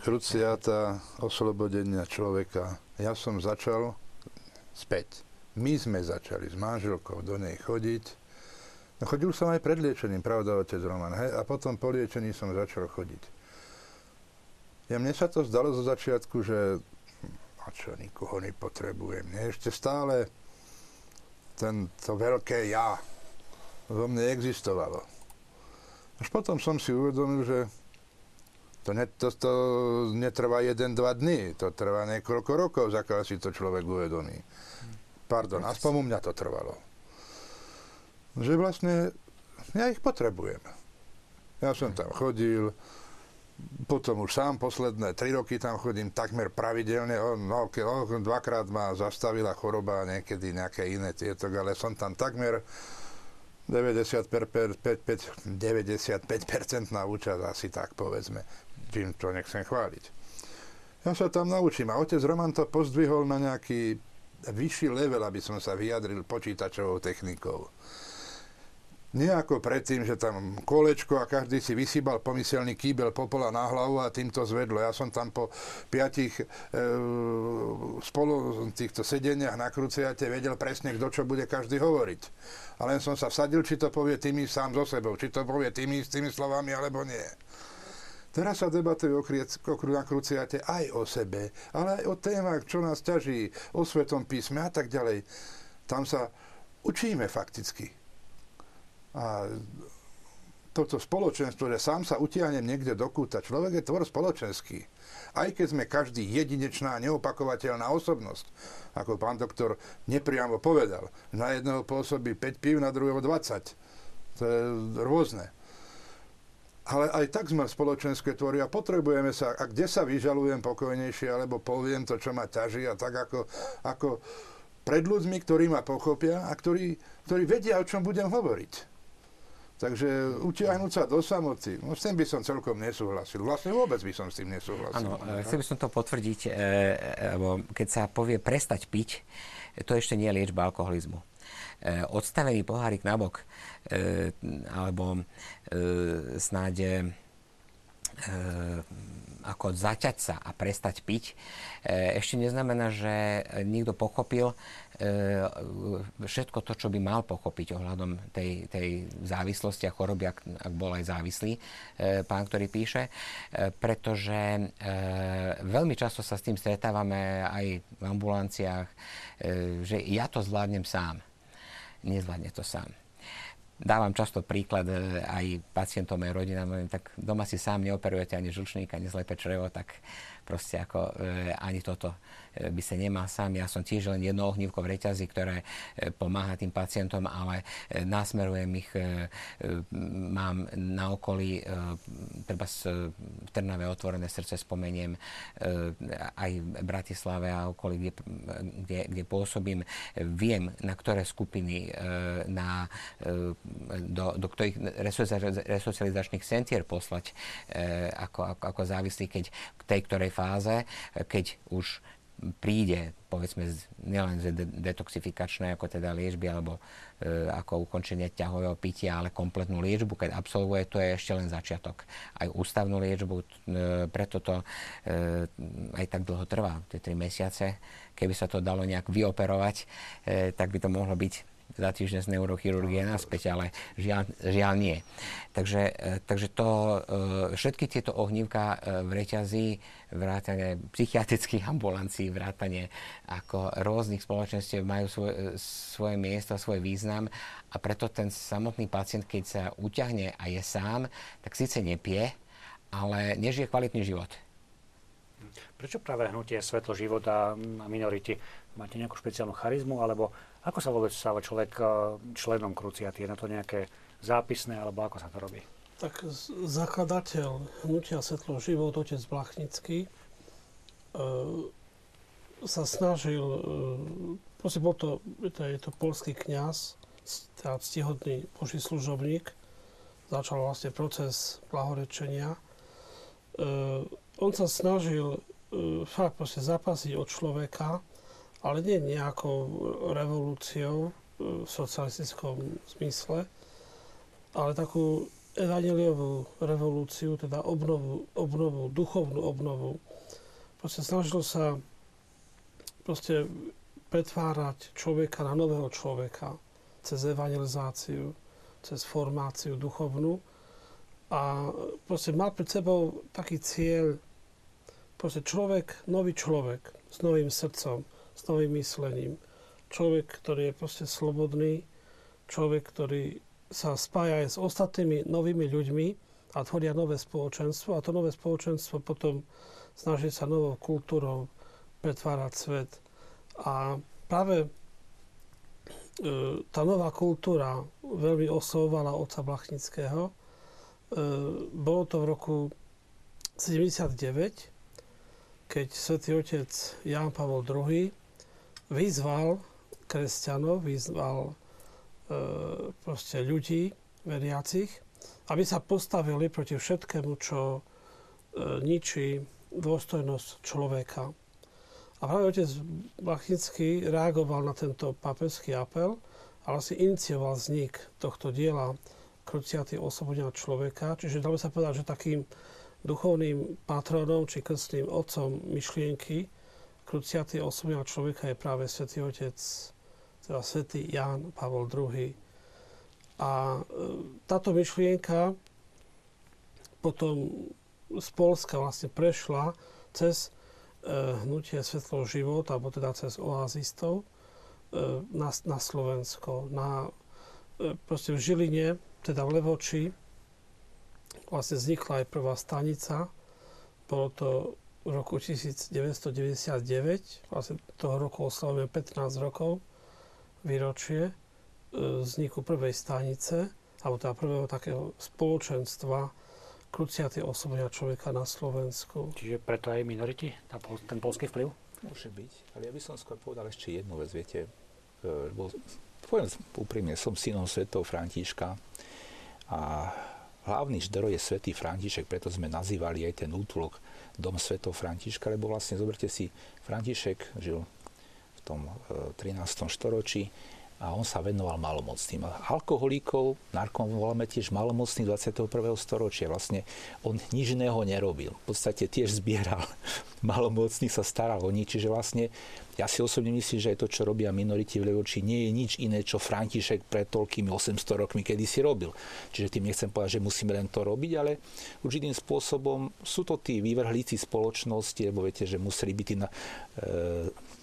Kruciata oslobodenia človeka. Ja som začal späť. My sme začali s manželkou do nej chodiť. No chodil som aj pred liečením, pravda, otec Roman, hej? A potom po liečení som začal chodiť. Ja mne sa to zdalo zo začiatku, že a čo, nikoho nepotrebujem, nie? Ešte stále to veľké ja vo mne existovalo. Až potom som si uvedomil, že to, net, to, to netrvá jeden, dva dny, to trvá niekoľko rokov, zakiaľ si to človek uvedomí. Pardon, aspoň u mňa to trvalo. Že vlastne ja ich potrebujem. Ja som tam chodil, potom už sám posledné tri roky tam chodím takmer pravidelne, no, dvakrát ma zastavila choroba, niekedy nejaké iné tieto, ale som tam takmer deväťdesiatpäť percent na účasť, asi tak povedzme, čím to nechcem chváliť. Ja sa tam naučím a otec Roman to pozdvihol na nejaký vyšší level, aby som sa vyjadril počítačovou technikou. Nie ako predtým, že tam kolečko a každý si vysýbal pomyselný kýbel popola na hlavu a týmto zvedlo. Ja som tam po piatich e, spolu týchto sedeniach na Kruciate vedel presne, kto čo bude každý hovoriť. A len som sa vsadil, či to povie tými sám so sebou, či to povie tými s tými slovami, alebo nie. Teraz sa debatujú na Kruciate aj o sebe, ale aj o témach, čo nás ťaží, o Svetom písme a tak ďalej. Tam sa učíme fakticky. A toto spoločenstvo, že sám sa utiahnem niekde do kúta. Človek je tvor spoločenský. Aj keď sme každý jedinečná, neopakovateľná osobnosť. Ako pán doktor nepriamo povedal. Na jedného pôsobí päť pív, na druhého dvadsať. To je rôzne. Ale aj tak sme spoločenské tvory a potrebujeme sa. A kde sa vyžalujem pokojnejšie, alebo poviem to, čo ma ťaží. A tak ako, ako pred ľuďmi, ktorí ma pochopia a ktorí, ktorí vedia, o čom budem hovoriť. Takže utiahnuť sa do samoty, no s tým by som celkom nesúhlasil. Vlastne vôbec by som s tým nesúhlasil. Áno, chcel by som to potvrdiť, e, lebo keď sa povie prestať piť, to ešte nie je liečba alkoholizmu. E, odstavený pohárik nabok, e, alebo e, snáď e, ako zaťať sa a prestať piť, ešte neznamená, že niekto pochopil všetko to, čo by mal pochopiť ohľadom tej, tej závislosti a choroby, ak, ak bol aj závislý pán, ktorý píše, pretože veľmi často sa s tým stretávame aj v ambulanciách, že ja to zvládnem sám. Nezvládne to sám. Dávam často príklad aj pacientom, aj rodinám, tak doma si sám neoperujete ani žlčník, ani zlepé črevo, tak proste ako e, ani toto by sa nemal sám. Ja som tiež len jedno ohnívko v reťazi, ktoré pomáha tým pacientom, ale nasmerujem ich, e, mám na okolí, e, treba z Trnave Otvorené srdce spomeniem, e, aj v Bratislave a okolí, kde, kde, kde pôsobím, viem, na ktoré skupiny, e, na, e, do, do ktorých resocializačných centier poslať, e, ako, ako, ako závislí, keď k tej ktorej fáze, keď už príde, povedzme, nielen z detoxifikačné, ako teda liečby, alebo e, ako ukončenie ťahového pitia, ale kompletnú liečbu, keď absolvuje, to je ešte len začiatok. Aj ústavnú liečbu, e, preto to e, aj tak dlho trvá, tie tri mesiace. Keby sa to dalo nejak vyoperovať, e, tak by to mohlo byť za týždeň z neurochirurgie naspäť, ale žiaľ, žiaľ nie. Takže, takže to, všetky tieto ohnívka v reťazí, vrátane psychiatrických ambulancií, vrátane ako rôznych spoločenstiev majú svoj, svoje miesto, svoj význam a preto ten samotný pacient, keď sa uťahne a je sám, tak síce nepije, ale nežije kvalitný život. Prečo práve hnutie Svetlo života a minority? Máte nejakú špeciálnu charizmu, alebo ako sa vôbec stáva človek členom Kruciaty? Je na to nejaké zápisné, alebo ako sa to robí? Tak zakladateľ hnutia Svetlo život, otec Blachnický, sa snažil, proste bol to, je to poľský kňaz, teda ctihodný boží služobník, začal vlastne proces blahorečenia. On sa snažil e, fakt proste zapasiť od človeka, ale nie nejakou revolúciou e, v socialistickom zmysle, ale takú evanjeliovú revolúciu, teda obnovu, obnovu, duchovnú obnovu. Proste snažil sa proste pretvárať človeka na nového človeka cez evangelizáciu, cez formáciu duchovnú a proste mal pred sebou taký cieľ. Proste človek, nový človek, s novým srdcom, s novým myslením. Človek, ktorý je proste slobodný, človek, ktorý sa spája aj s ostatnými novými ľuďmi a tvoria nové spoločenstvo. A to nové spoločenstvo potom snaží sa novou kultúrou pretvárať svet. A práve e, tá nová kultúra veľmi oslovovala otca Blachnického. E, bolo to v roku sedemdesiatdeväť, keď svätý otec Ján Pavel druhý vyzval kresťanov, vyzval e, proste ľudí, veriacich, aby sa postavili proti všetkému, čo e, ničí dôstojnosť človeka. A práve otec Blachnický reagoval na tento pápežský apel a ale si inicioval vznik tohto diela Kruciaty oslobodenia človeka. Čiže dalo sa povedať, že takým duchovným patronom či krstným otcom myšlienky Kruciaty oslobodenia človeka je práve svätý otec, teda svätý Ján Pavel druhý. A táto myšlienka potom z Poľska vlastne prešla cez hnutie Svetlo život, alebo teda cez oázistov na, na Slovensko, na proste v Žiline, teda v Levoči, vlastne vznikla aj prvá stanica. Bolo to v roku tisíc deväťsto deväťdesiatdeväť, vlastne toho roku oslavujeme pätnásť rokov výročie vzniku prvej stanice, alebo teda prvého takého spoločenstva Kruciaty oslobodenia človeka na Slovensku. Čiže preto aj minority, ten poľský vplyv? Môže byť, ale ja by som skôr povedal ešte jednu vec, viete, bol, poviem úprimne, som synom svätého Františka a hlavný ždero je svätý František, preto sme nazývali aj ten útulok Dom Svetov Františka, lebo vlastne zoberte si, František žil v tom trinástom storočí a on sa venoval malomocným. Alkoholíkov, narkomanov voláme tiež malomocný dvadsiateho prvého storočia. Vlastne on nič iného nerobil. V podstate tiež zbieral. Malomocný sa staral o nich, čiže vlastne ja si osobne myslím, že aj to, čo robia minority v Levoči, nie je nič iné, čo František pred toľkými osemsto rokmi kedysi robil. Čiže tým nechcem povedať, že musíme len to robiť, ale určitým spôsobom sú to tí vyvrhlíci spoločnosti, lebo viete, že museli byť tí na, e,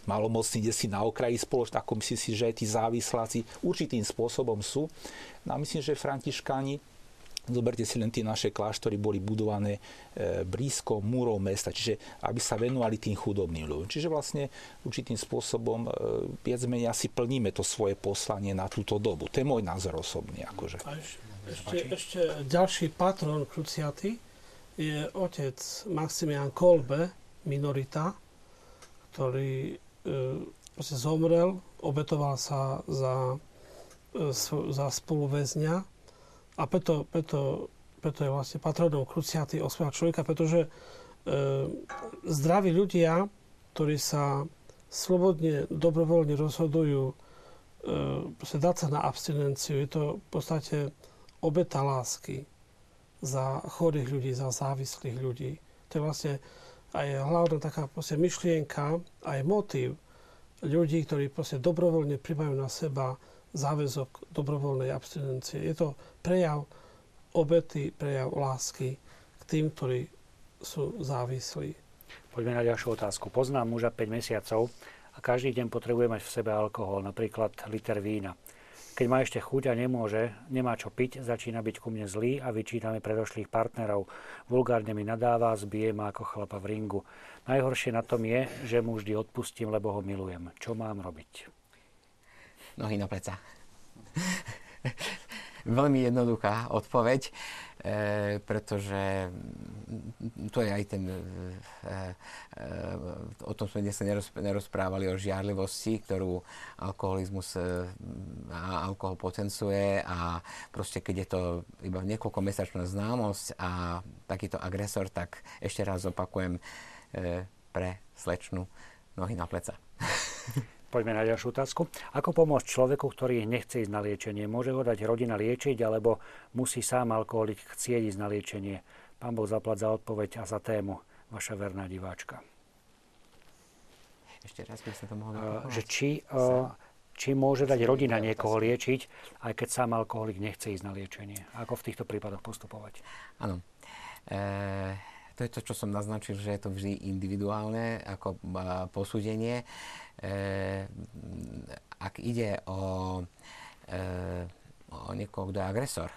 malomocní desi na okraji spoločnosti, ako myslím si, že aj tí závisláci určitým spôsobom sú. No a myslím, že Františkáni, zoberte si len tie naše kláštory, boli budované blízko múrov mesta, čiže aby sa venovali tým chudobným ľuďom. Čiže vlastne určitým spôsobom viac menej asi plníme to svoje poslanie na túto dobu. To je môj názor osobný. Akože. A ešte, ešte, ešte ďalší patron Kruciaty je otec Maximilián Kolbe, minorita, ktorý e, proste zomrel, obetoval sa za, e, za spoluväzňa. A preto, preto, preto je vlastne patronom Kruciaty oslobodenia človeka, pretože e, zdraví ľudia, ktorí sa slobodne, dobrovoľne rozhodujú e, dať sa na abstinenciu, je to v podstate obeta lásky za chorých ľudí, za závislých ľudí. To je vlastne aj hlavná taká myšlienka, aj motív ľudí, ktorí dobrovoľne prijímajú na seba záväzok dobrovoľnej abstinencie. Je to prejav obety, prejav lásky k tým, ktorí sú závislí. Poďme na ďalšiu otázku. Poznám muža päť mesiacov a každý deň potrebuje mať v sebe alkohol, napríklad liter vína. Keď má ešte chuť a nemôže, nemá čo piť, začína byť ku mne zlý a vyčíta mi predošlých partnerov. Vulgárne mi nadáva, zbije ma ako chlapa v ringu. Najhoršie na tom je, že mu vždy odpustím, lebo ho milujem. Čo mám robiť? Nohy na pleca. Veľmi jednoduchá odpoveď, e, pretože to je aj ten... E, e, o tom sme dnes nerozprávali, o žiarlivosti, ktorú alkoholizmus e, a alkohol potencuje, a proste keď je to iba niekoľkomesačná známosť a takýto agresor, tak ešte raz opakujem, e, pre slečnu nohy na pleca. Poďme na ďalšiu otázku. Ako pomôcť človeku, ktorý nechce ísť na liečenie? Môže ho dať rodina liečiť, alebo musí sám alkoholik chcieť ísť na liečenie? Pán Boh zaplať za odpoveď a za tému, vaša verná diváčka. Ešte raz by sa to mohol uh, že či, uh, či môže dať rodina niekoho liečiť, aj keď sám alkoholik nechce ísť na liečenie? Ako v týchto prípadoch postupovať? Áno. E- To je to, čo som naznačil, že je to vždy individuálne ako posúdenie. E, ak ide o, e, o niekoho, kto je agresor,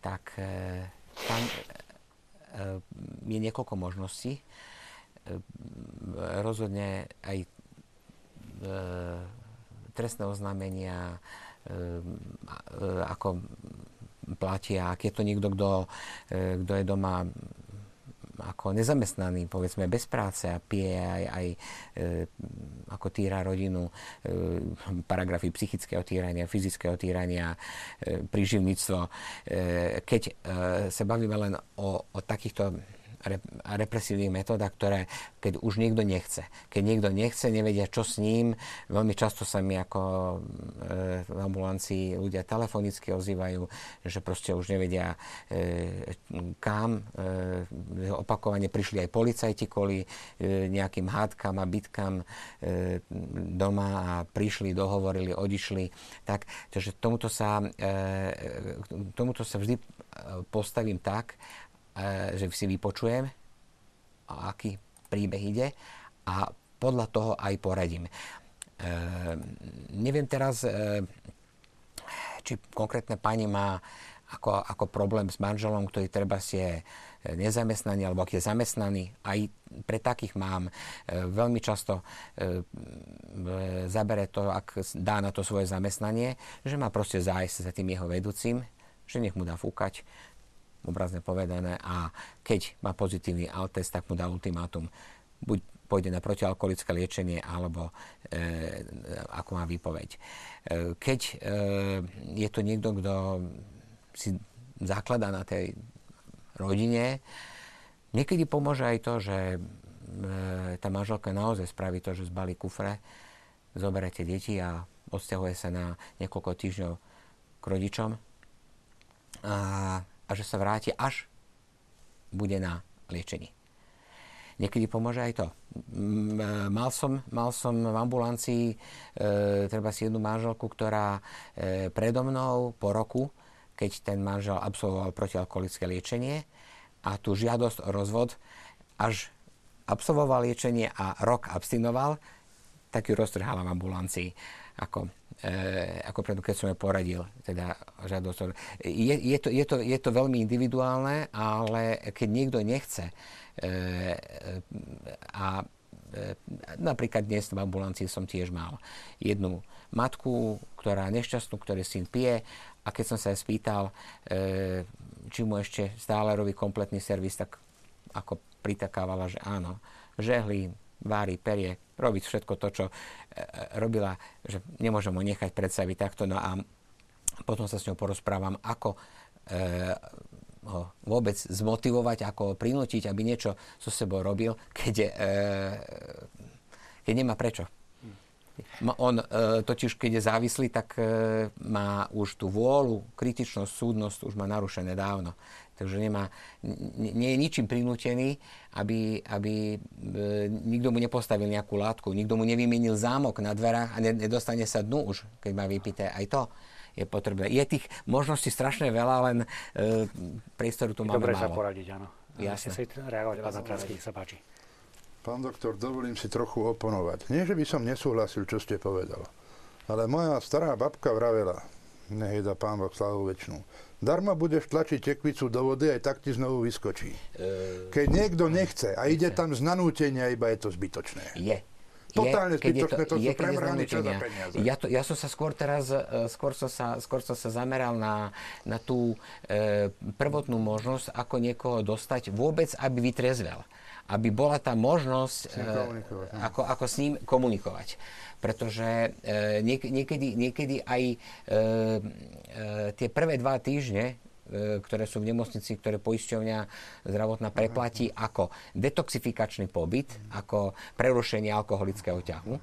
tak e, tam e, je niekoľko možností. E, rozhodne aj e, trestné oznámenia, e, ako platia, ak je to niekto, kto e, je doma ako nezamestnaný, povedzme, bez práce a pije aj, aj e, ako týra rodinu, e, paragrafy psychického týrania, fyzického týrania, e, príživníctvo. E, keď e, sa bavíme len o, o takýchto a represívnych metódach, ktoré keď už niekto nechce. Keď niekto nechce, nevedia, čo s ním. Veľmi často sa mi ako e, v ambulancii ľudia telefonicky ozývajú, že proste už nevedia e, kam. E, opakovane prišli aj policajti kvôli e, nejakým hádkam a bitkam e, doma a prišli, dohovorili, odišli. Tak, takže tomuto sa, e, tomuto sa vždy postavím tak, že si vypočujem, o aký príbeh ide a podľa toho aj poradím. E, neviem teraz, e, či konkrétne pani má ako, ako problém s manželom, ktorý treba si je nezamestnaný alebo ak je zamestnaný. Aj pre takých mám. E, veľmi často e, e, zabere to, ak dá na to svoje zamestnanie, že má proste zájsť za tým jeho vedúcim, že nech mu dá fúkať, obrazne povedané, a keď má pozitívny altest, tak mu dá ultimátum. Buď pôjde na protialkoholické liečenie, alebo e, ako má výpoveď. E, keď e, je to niekto, kto si zakladá na tej rodine, niekedy pomôže aj to, že e, tá manželka naozaj spraví to, že zbalí kufre, zoberie tie deti a odsťahuje sa na niekoľko týždňov k rodičom. A a že sa vráti, až bude na liečení. Niekedy pomôže aj to. Mal som, mal som v ambulancii e, treba si jednu manželku, ktorá e, predo mnou po roku, keď ten manžel absolvoval protialkoholické liečenie a tú žiadosť o rozvod, až absolvoval liečenie a rok abstinoval, tak ju roztrhala v ambulancii. Ako E, ako preto, keď som jej poradil. Teda, žiadosť. Je, je, to, je, to, je to veľmi individuálne, ale keď niekto nechce e, a e, napríklad dnes v ambulancii som tiež mal jednu matku, ktorá nešťastnú, ktorý syn pije, a keď som sa jej spýtal, e, či mu ešte stále robí kompletný servis, tak ako pritakávala, že áno, žehli, vári, perie, robiť všetko to, čo e, robila, že nemôžem ho nechať predstaviť takto. No a potom sa s ňou porozprávam, ako e, ho vôbec zmotivovať, ako ho prinútiť, aby niečo so sebou robil, keď, je, e, keď nemá prečo. On e, totiž, keď je závislý, tak e, má už tú vôľu, kritičnosť, súdnosť už má narušené dávno. Takže nemá, nie je ničím prinútený, aby, aby e, nikto mu nepostavil nejakú látku, nikto mu nevymenil zámok na dverách a nedostane sa dnu už, keď má vypité. Aj to je potrebné. Je tých možností strašne veľa, len e, priestoru tu máme málo. Dobre sa poradiť, áno. Jasne. Jasne. Reagovať, pán Tatranský, sa páči. Pán doktor, dovolím si trochu oponovať. Nie, že by som nesúhlasil, čo ste povedal, ale moja stará babka vravela, nech dá pán Boh slávu večnú, darmo budeš tlačiť tekvicu do vody, aj tak ti znovu vyskočí. Keď niekto nechce a ide tam z nanútenia, iba je to zbytočné. Je. Totálne je, zbytočné, to, to je, sú premrhané čas a peniaze. Ja, to, ja som sa skôr teraz, skôr som sa, skôr som sa zameral na, na tú e, prvotnú možnosť, ako niekoho dostať vôbec, aby vytrezvel. Aby bola tá možnosť, e, ako, ako s ním komunikovať. Pretože e, niekedy, niekedy aj e, e, tie prvé dva týždne, e, ktoré sú v nemocnici, ktoré poisťovňa zdravotná preplatí, aha, ako detoxifikačný pobyt, aha, ako prerušenie alkoholického ťahu,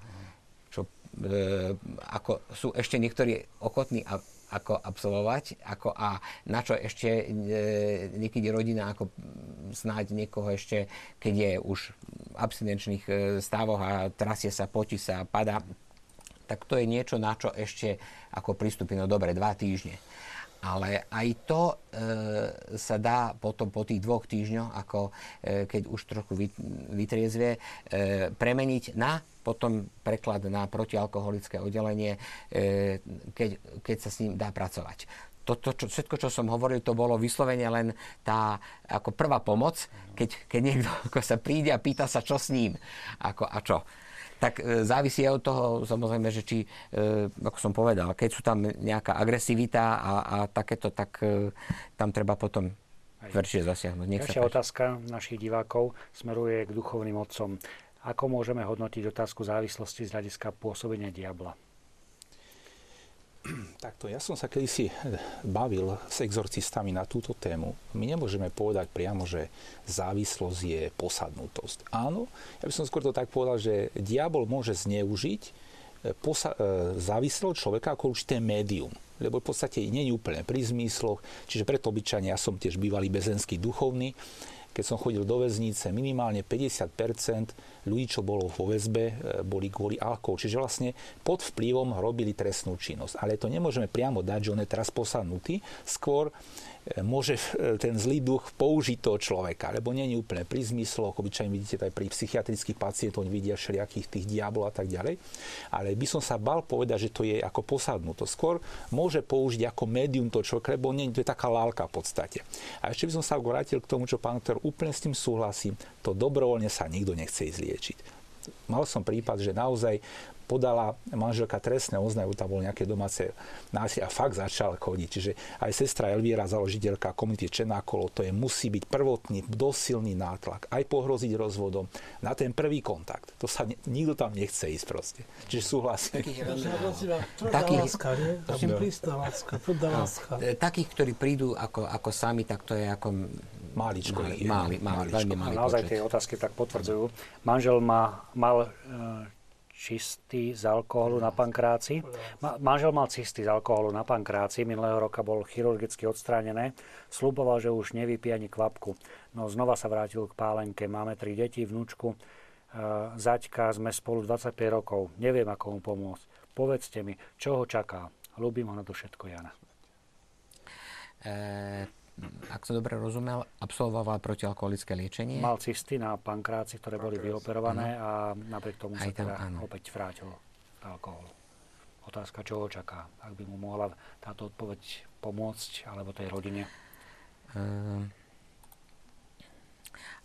čo e, ako sú ešte niektorí ochotní a, ako absolvovať, ako a na čo ešte e, niekedy rodina ako snáď niekoho ešte, keď je už v abstinenčných e, stavoch a trasie sa, potí sa, padá, tak to je niečo, na čo ešte ako prístupí, no dobre, dva týždne. Ale aj to e, sa dá potom po tých dvoch týždňoch, ako e, keď už trochu vy, vytriezvie, e, premeniť na potom preklad na protialkoholické oddelenie, e, keď, keď sa s ním dá pracovať. Toto, čo, všetko, čo som hovoril, to bolo vyslovene len tá ako prvá pomoc, keď, keď niekto ako sa príde a pýta sa, čo s ním ako, a čo. Tak e, závisí od toho, samozrejme, že či, e, ako som povedal, keď sú tam nejaká agresivita a, a takéto, tak e, tam treba potom tvrdšie zasiahnuť. Ďalšia otázka našich divákov smeruje k duchovným otcom. Ako môžeme hodnotiť otázku závislosti z hľadiska pôsobenia diabla? Takto, ja som sa kedysi bavil s exorcistami na túto tému. My nemôžeme povedať priamo, že závislosť je posadnutosť. Áno, ja by som skôr to tak povedal, že diabol môže zneužiť posa- závislého človeka ako určité médium. Lebo v podstate nie je úplne pri zmysloch, čiže preto obyčajne, ja som tiež bývalý bezenský duchovný, keď som chodil do väznice, minimálne päťdesiat percent ľudí, čo bolo vo väzbe, boli kvôli alkoholu. Čiže vlastne pod vplyvom robili trestnú činnosť. Ale to nemôžeme priamo dať, že on je teraz posadnutý. Skôr môže ten zlý duch použiť toho človeka, lebo nie je úplne pri zmysloch. Obyčajne vidíte aj pri psychiatrických pacientov, oni vidia všelijakých tých diablov a tak ďalej. Ale by som sa bal povedať, že to je ako posadnutosť. Skôr môže použiť ako médium toho človeka, lebo nie, to je taká lálka v podstate. A ešte by som sa vrátil k tomu, čo pán doktor úplne s tým súhlasím, to dobrovoľne sa nikto nechce ísť liečiť. Mal som prípad, že naozaj podala manželka trestné oznámenie, tam bolo nejaké domáce násilie a fakt začal chodiť. Čiže aj sestra Elviera, založiteľka komunity Čenákolo, to je musí byť prvotný, dosilný nátlak, aj pohroziť rozvodom na ten prvý kontakt. To sa ne, nikto tam nechce ísť proste. Čiže súhlasím. Takých, láska, nie? Simplistná láska, tvrdá láska. Takých, ktorí prídu ako, ako sami, tak to je ako... Máličko. Máli, máli, máli. Naozaj tie otázky tak potvrdzujú. Manžel má, mal čistý z alkoholu na pankráci. Ma, manžel mal čistý z alkoholu na pankráci. Minulého roka bol chirurgicky odstránené. Sľuboval, že už nevypí ani kvapku. No znova sa vrátil k pálenke. Máme tri deti, vnúčku. E, zaťka, sme spolu dvadsaťpäť rokov. Neviem, ako mu pomôcť. Povedzte mi, čo ho čaká. Ľúbim ho na to všetko, Jana. E- Ak som dobre rozumel, absolvoval protialkoholické liečenie. Mal cysty na pankráci, ktoré boli vyoperované ano. A napriek tomu aj sa tam, teda ano. Opäť vrátil alkohol. Otázka, čo ho čaká? Ak by mu mohla táto odpoveď pomôcť, alebo tej rodine? Uh,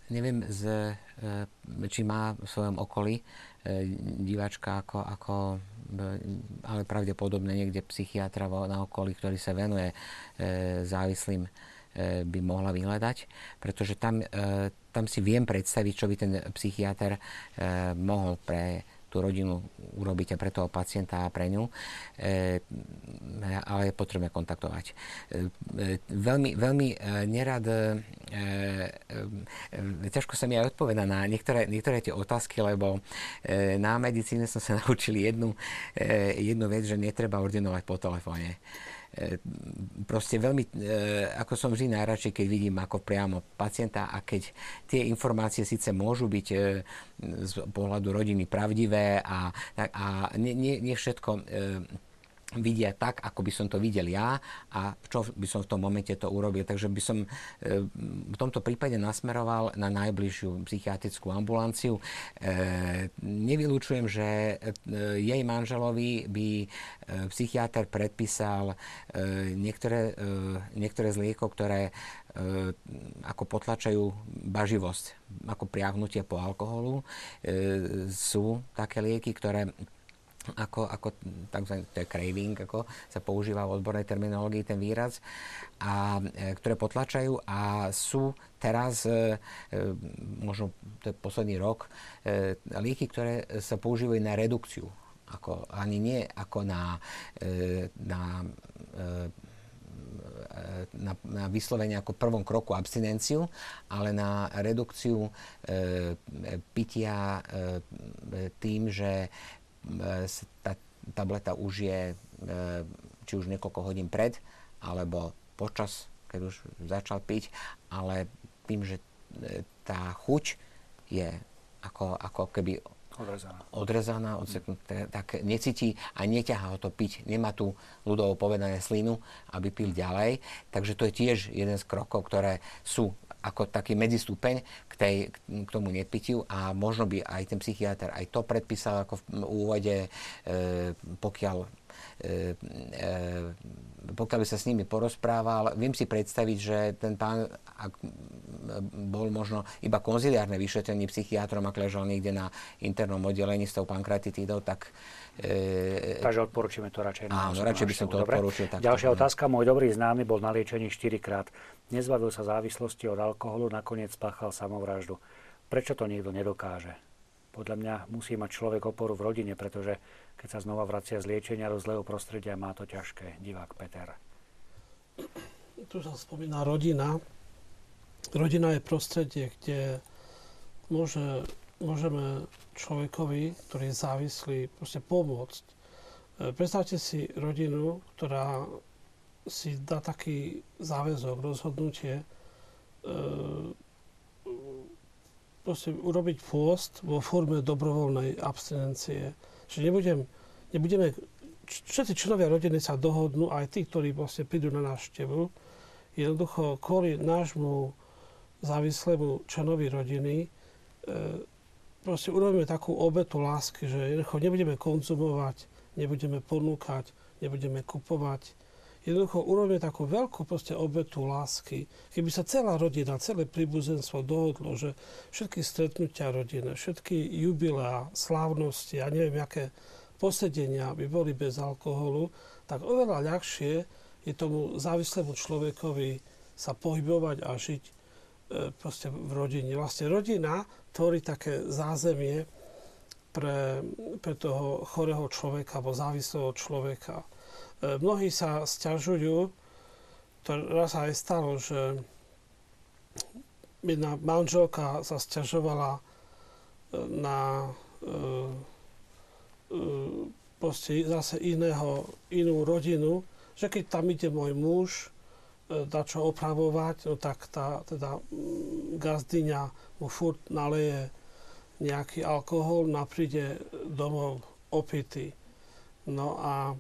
neviem, z, uh, či má v svojom okolí uh, diváčka ako... ako ale pravdepodobne niekde psychiatra na okolí, ktorý sa venuje uh, závislým by mohla vyhľadať, pretože tam, tam si viem predstaviť, čo by ten psychiater mohol pre tú rodinu urobiť a pre toho pacienta a pre ňu, ale je potrebné kontaktovať. Veľmi, veľmi nerad, ťažko sa mi aj odpovedať na niektoré, niektoré tie otázky, lebo na medicíne som sa naučil jednu, jednu vec, že netreba ordinovať po telefóne. Proste veľmi, ako som vždy najradšej, keď vidím ako priamo pacienta a keď tie informácie síce môžu byť z pohľadu rodiny pravdivé a, a nie, nie, nie všetko vidia tak, ako by som to videl ja a čo by som v tom momente to urobil. Takže by som v tomto prípade nasmeroval na najbližšiu psychiatrickú ambulanciu. Nevylučujem, že jej manželovi by psychiatr predpísal niektoré, niektoré z liekov, ktoré ako potlačajú baživosť, ako priahnutie po alkoholu. Sú také lieky, ktoré ako, ako takzvaný, to je craving, ako sa používa v odbornej terminológii ten výraz, a, e, ktoré potlačajú a sú teraz, e, možno to je posledný rok, e, lieky, ktoré sa používajú na redukciu, ako, ani nie ako na, e, na e, Na, na vyslovenie ako prvom kroku abstinenciu, ale na redukciu e, pitia e, tým, že e, tá tableta už je e, či už niekoľko hodín pred, alebo počas, keď už začal piť, ale tým, že tá chuť je ako, ako keby odrezaná, odrezaná odseknutá, tak necíti a neťahá ho to piť. Nemá tu ľudovo povedané slinu, aby pil ďalej. Takže to je tiež jeden z krokov, ktoré sú ako taký medzistúpeň k, tej, k tomu nepitiu a možno by aj ten psychiatr aj to predpísal ako v úvode, e, pokiaľ, e, e, pokiaľ by sa s nimi porozprával. Viem si predstaviť, že ten pán ak, bol možno iba konziliárne vyšetrený psychiatrom, ak ležal niekde na internom oddelení s tou pankratitídou, tak... E, Takže odporúčime to radšej. Áno, radšej by som to odporúčil. Ďalšia tak, otázka. Môj dobrý známy bol na liečení štyrikrát. Nezbavil sa závislosti od alkoholu, nakoniec spáchal samovraždu. Prečo to niekto nedokáže? podľa mňa musí mať človek oporu v rodine, pretože keď sa znova vracia z liečenia do zlého prostredia, má to ťažké. Divák Peter. Tu sa spomína rodina. Rodina je prostredie, kde môže, môžeme človekovi, ktorý je závislý, proste pomôcť. Predstavte si rodinu, ktorá si dá taký záväzok, rozhodnutie, proste urobiť pôst vo forme dobrovoľnej abstinencie. Čiže nebudem, nebudeme, všetci členovia rodiny sa dohodnú, aj tí, ktorí proste prídu na návštevu, jednoducho kvôli nášmu závislému členovi rodiny e, proste urobíme takú obetu lásky, že jednoducho nebudeme konzumovať, nebudeme ponúkať, nebudeme kupovať. Jednoducho urobíme takú veľkú proste obetu lásky. Keby sa celá rodina, celé príbuzenstvo dohodlo, že všetky stretnutia rodiny, všetky jubilá, slávnosti a neviem, aké posedenia by boli bez alkoholu, tak oveľa ľahšie je tomu závislému človekovi sa pohybovať a žiť e, proste v rodine. Vlastne rodina tvorí také zázemie pre, pre toho chorého človeka alebo závislého človeka. E, mnohí sa sťažujú, to raz aj stalo, že jedna manželka sa sťažovala na e, e, proste zase iného, inú rodinu, že keď tam ide môj muž, dá čo opravovať, no tak tá teda gazdyňa mu furt naleje nejaký alkohol, no príde domov opitý. No a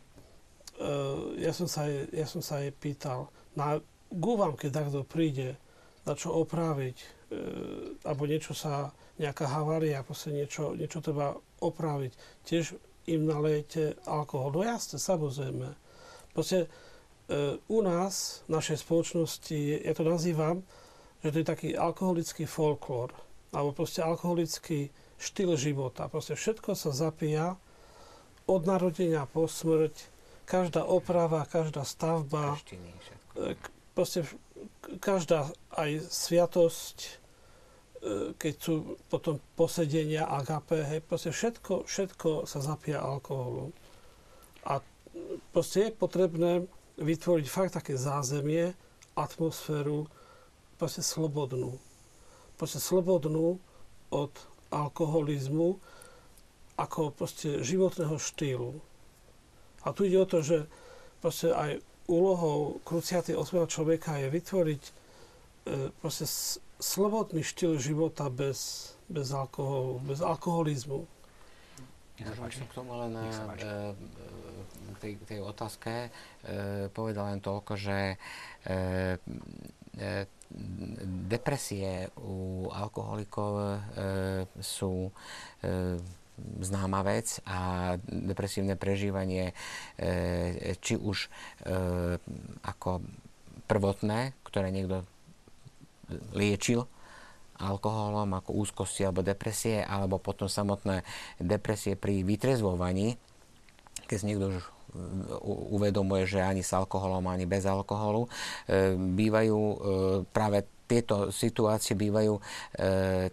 e, ja, som sa jej, ja som sa jej pýtal, na gúvam, keď takto príde, dá čo opraviť, e, alebo niečo sa, nejaká havária, proste niečo, niečo treba opraviť, tiež im nalejete alkohol. No jasne, samozrejme. Proste e, u nás, v našej spoločnosti, ja to nazývam, že to je taký alkoholický folklór, alebo proste alkoholický štýl života. Proste všetko sa zapíja od narodenia po smrť, každá oprava, každá stavba, Kaštiny, e, proste každá aj sviatosť, e, keď sú potom posedenia, agape, hej, proste všetko, všetko sa zapíja alkoholu. A proste je potrebné vytvoriť fakt také zázemie, atmosféru, proste slobodnú. Proste slobodnú od alkoholizmu ako proste životného štýlu. A tu ide o to, že proste aj úlohou kruciaty oslobodenia človeka je vytvoriť proste slobodný štýl života bez, bez alkoholu, bez alkoholizmu. Možno k tomu len k tej, tej otázke e, povedal len toľko, že e, e, depresie u alkoholikov e, sú e, známa vec a depresívne prežívanie e, či už e, ako prvotné, ktoré niekto liečil alkoholom, ako úzkosti alebo depresie, alebo potom samotné depresie pri vytrezvovaní, keď niekto už uvedomuje, že ani s alkoholom, ani bez alkoholu, bývajú práve tieto situácie bývajú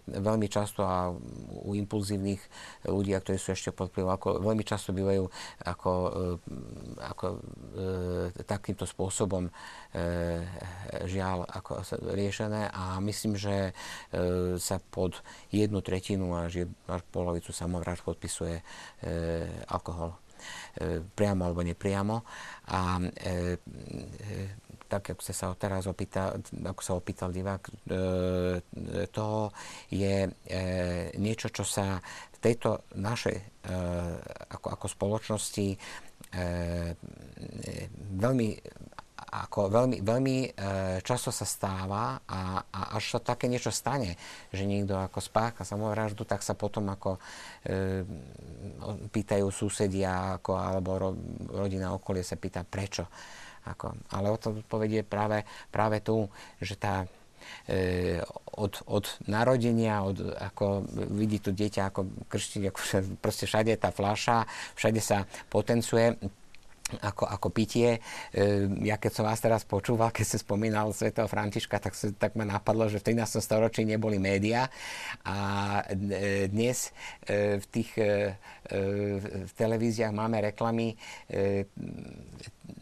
veľmi často a u impulzívnych ľudí, ktorí sú ešte pod vplyvom, veľmi často bývajú ako, ako takýmto spôsobom žiaľ ako riešené a myslím, že sa pod jednu tretinu až, jednu, až polovicu samovrád podpisuje alkohol. Priamo alebo nepriamo. A e, e, tak, ako sa teraz opýtal, ako sa opýtal divák, e, to je e, niečo, čo sa v tejto našej e, ako, ako spoločnosti e, veľmi, ako veľmi, veľmi e, často sa stáva a, a až sa také niečo stane, že niekto ako spácha samovraždu, tak sa potom ako e, pýtajú susedia ako, alebo ro, rodina okolie sa pýta prečo. Ako, ale o tom odpovedie práve, práve tu, že tá E, od, od narodenia, od, ako vidí to dieťa, ako krští, ako proste všade tá fľaša, všade sa potenciuje ako, ako pitie. Ja keď som vás teraz počúval, keď som spomínal svätého Františka, tak, tak ma napadlo, že v trinástom storočí neboli médiá a dnes v tých v televíziách máme reklamy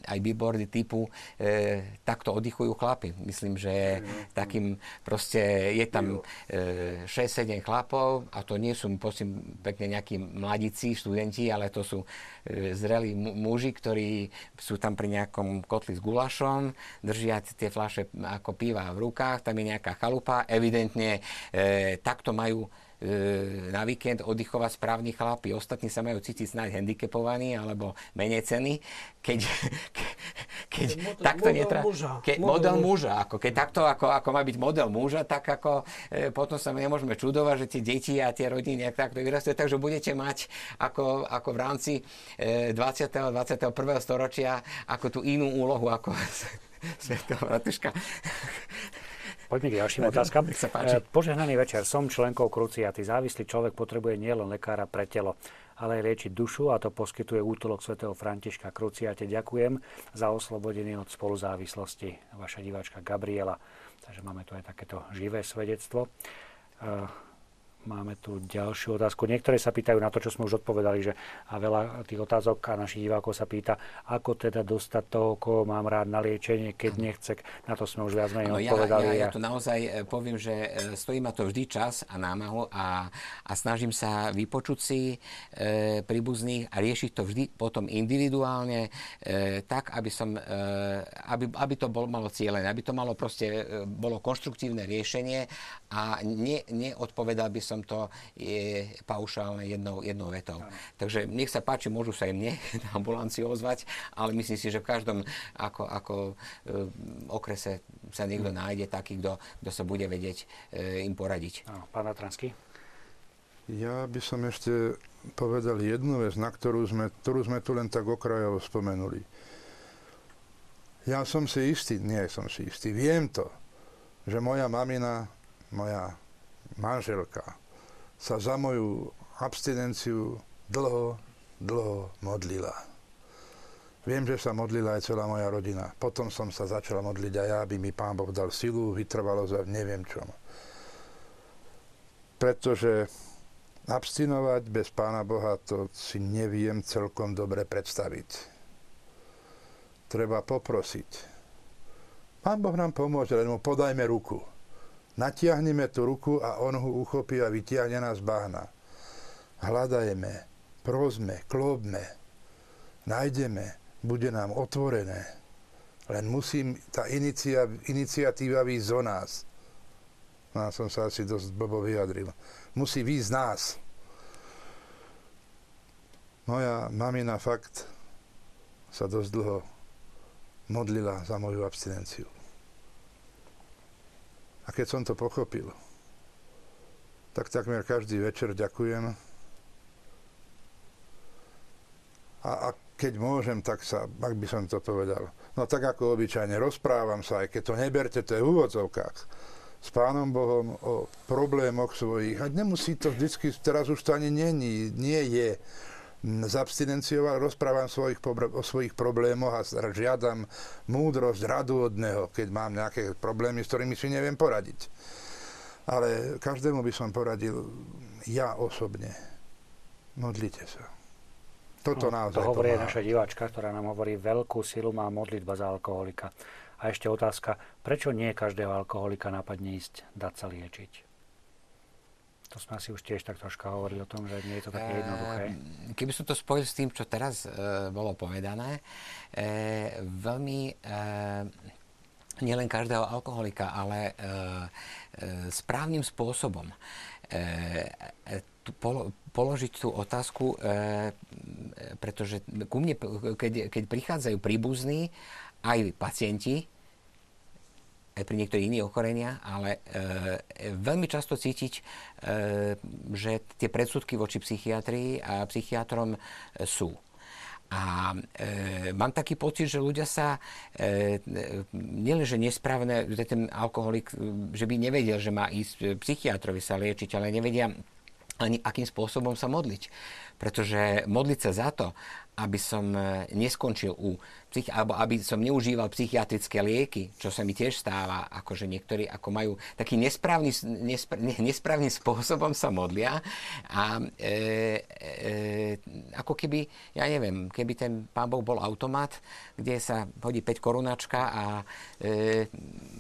aj billboardy typu takto oddychujú chlapi. Myslím, že takým proste je tam šesť sedem chlapov a to nie sú prosím pekne nejakí mladíci, študenti, ale to sú zrelí muži, ktorí sú tam pri nejakom kotli s gulašom, držia tie fľaše ako piva v rukách, tam je nejaká chalupa. Evidentne e, takto majú e, na víkend oddychovať správni chlapi. Ostatní sa majú cítiť snáď handicapovaní alebo menej cenní, keď... Keď model, takto model, netra... muža. Ke... model, model muža. Ako keď takto, ako, ako má byť model muža, tak ako e, potom sa nemôžeme čudovať, že tie deti a tie rodiny takto vyrastú. Takže budete mať ako, ako v rámci e, dvadsiateho a dvadsiateho prvého storočia ako tú inú úlohu ako svätého Františka. Poďme k ďalším otázkam. Požehnaný večer. Som členkou Kruciaty. Závislý človek potrebuje nielen lekára pre telo, ale aj liečiť dušu, a to poskytuje útulok svätého Františka. Kruciate ďakujem za oslobodenie od spoluzávislosti. Vaša diváčka Gabriela. Takže máme tu aj takéto živé svedectvo. Máme tu ďalšiu otázku. Niektoré sa pýtajú na to, čo sme už odpovedali, že a veľa tých otázok a našich divákov sa pýta, ako teda dostať toho, koho mám rád na liečenie, keď nechce. Na to sme už viac menej odpovedali. Ja, ja, ja tu naozaj poviem, že stojí ma to vždy čas a námahu a, a snažím sa vypočuť si e, príbuzných a riešiť to vždy potom individuálne e, tak, aby, som, e, aby, aby to bolo, malo cieľené, aby to malo proste, e, bolo konštruktívne riešenie a ne, neodpovedal by som to je paušálne jednou, jednou vetou. Aj. Takže nech sa páči, môžu sa aj mne na ambulanciu ozvať, ale myslím si, že v každom ako, ako e, okrese sa niekto hmm. nájde taký, kto, kto sa bude vedieť e, im poradiť. Áno, pán Tatranský? Ja by som ešte povedal jednu vec, na ktorú sme, ktorú sme tu len tak okrajovo spomenuli. Ja som si istý, nie som si istý, viem to, že moja mamina, moja manželka sa za moju abstinenciu dlho, dlho modlila. Viem, že sa modlila aj celá moja rodina. Potom som sa začala modliť aj ja, aby mi Pán Boh dal silu, vytrvalosť a neviem čomu. Pretože abstinovať bez Pána Boha, to si neviem celkom dobre predstaviť. Treba poprosiť. Pán Boh nám pomôže, len mu podajme ruku. Natiahneme tú ruku a on ho uchopí a vytiahne nás z bahna. Hľadajme, prosme, klopme, nájdeme, bude nám otvorené. Len musí tá inicia, iniciatíva výjsť zo nás. No, som sa asi dosť blbo vyjadril. Musí výjsť z nás. Moja mamina fakt sa dosť dlho modlila za moju abstinenciu. A keď som to pochopil, tak takmer každý večer ďakujem. A, a keď môžem, tak sa, ak by som to povedal, no tak ako obyčajne, rozprávam sa, aj keď to neberte, to je v úvodzovkách, s Pánom Bohom o problémoch svojich. A nemusí to vždycky, teraz už to ani není, nie je z abstinenciou, ale rozprávam svojich, o svojich problémoch a žiadam múdrosť, radu od neho, keď mám nejaké problémy, s ktorými si neviem poradiť. Ale každému by som poradil, ja osobne, modlite sa. Toto no, naozaj to hovorí pomáha. Naša diváčka, ktorá nám hovorí, veľkú silu má modlitba za alkoholika. A ešte otázka, prečo nie každého alkoholika napadne ísť, dať sa liečiť? To sme asi už tiež tak troška hovorili o tom, že nie je to také jednoduché. Keby som to spojil s tým, čo teraz e, bolo povedané, e, veľmi e, nielen každého alkoholika, ale e, e, správnym spôsobom e, tu polo, položiť tú otázku, e, pretože ku mne, keď, keď prichádzajú príbuzní, aj pacienti, aj pri niektorých iných ochoreniach, ale e, veľmi často cítiť, e, že tie predsudky voči psychiatrii a psychiatrom sú. A e, mám taký pocit, že ľudia sa e, nielen, že nesprávne, že ten alkoholik, že by nevedel, že má ísť psychiatrovi sa liečiť, ale nevedia ani akým spôsobom sa modliť. Pretože modliť sa za to, aby som neskončil u psychi- alebo aby som neužíval psychiatrické lieky, čo sa mi tiež stáva, akože niektorí ako majú taký nesprávny, nespr- nesprávnym spôsobom sa modlia a e, e, ako keby, ja neviem, keby ten Pán Boh bol automat, kde sa hodí päť korunáčka a e,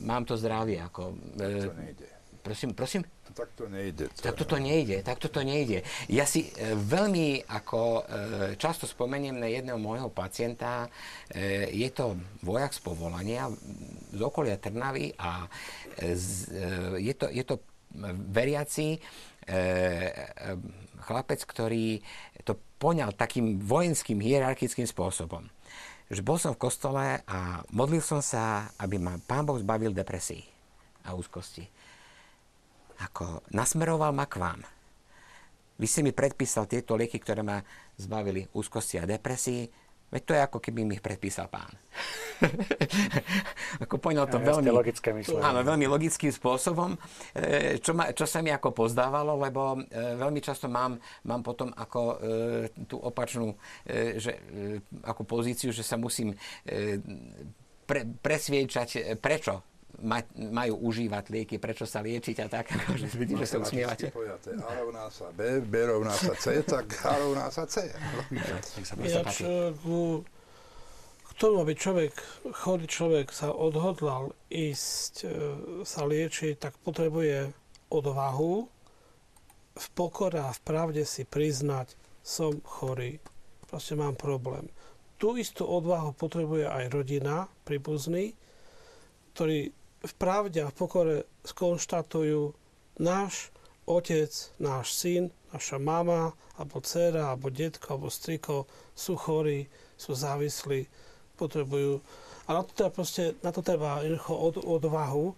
mám to zdravie. Ako, e, to nejde. Prosím, prosím? Tak to nejde. To tak toto je. nejde, tak toto nejde. Ja si e, veľmi ako e, často spomeniem na jedného môjho pacienta. E, je to vojak z povolania z okolia Trnavy a e, z, e, je, to, je to veriaci e, chlapec, ktorý to poňal takým vojenským hierarchickým spôsobom. Že bol som v kostole a modlil som sa, aby ma Pán Boh zbavil depresií a úzkosti. Ako nasmeroval ma k vám. Vy ste mi predpísal tieto lieky, ktoré ma zbavili úzkosti a depresii. Veď to je ako keby mi ich predpísal Pán. Ako poňal to ja, veľmi, logické áno, veľmi logickým spôsobom, čo, ma, čo sa mi ako pozdávalo, lebo veľmi často mám, mám potom ako tú opačnú že, ako pozíciu, že sa musím pre, presviečať, prečo majú užívať lieky, prečo sa liečiť a tak, akože vidím, že sa usmievate. A rovná sa B, B rovná sa C, tak A rovná sa C. Ináč, k tomu, aby človek, chorý človek sa odhodlal ísť sa liečiť, tak potrebuje odvahu v pokore a v pravde si priznať, som chorý, proste mám problém. Tú istú odvahu potrebuje aj rodina, príbuzný, ktorí v pravde a v pokore skonštatujú náš otec, náš syn, naša mama, alebo dcera, alebo detko, alebo striko sú chorí, sú závislí, potrebujú. A na to treba, proste, na to treba od, odvahu e,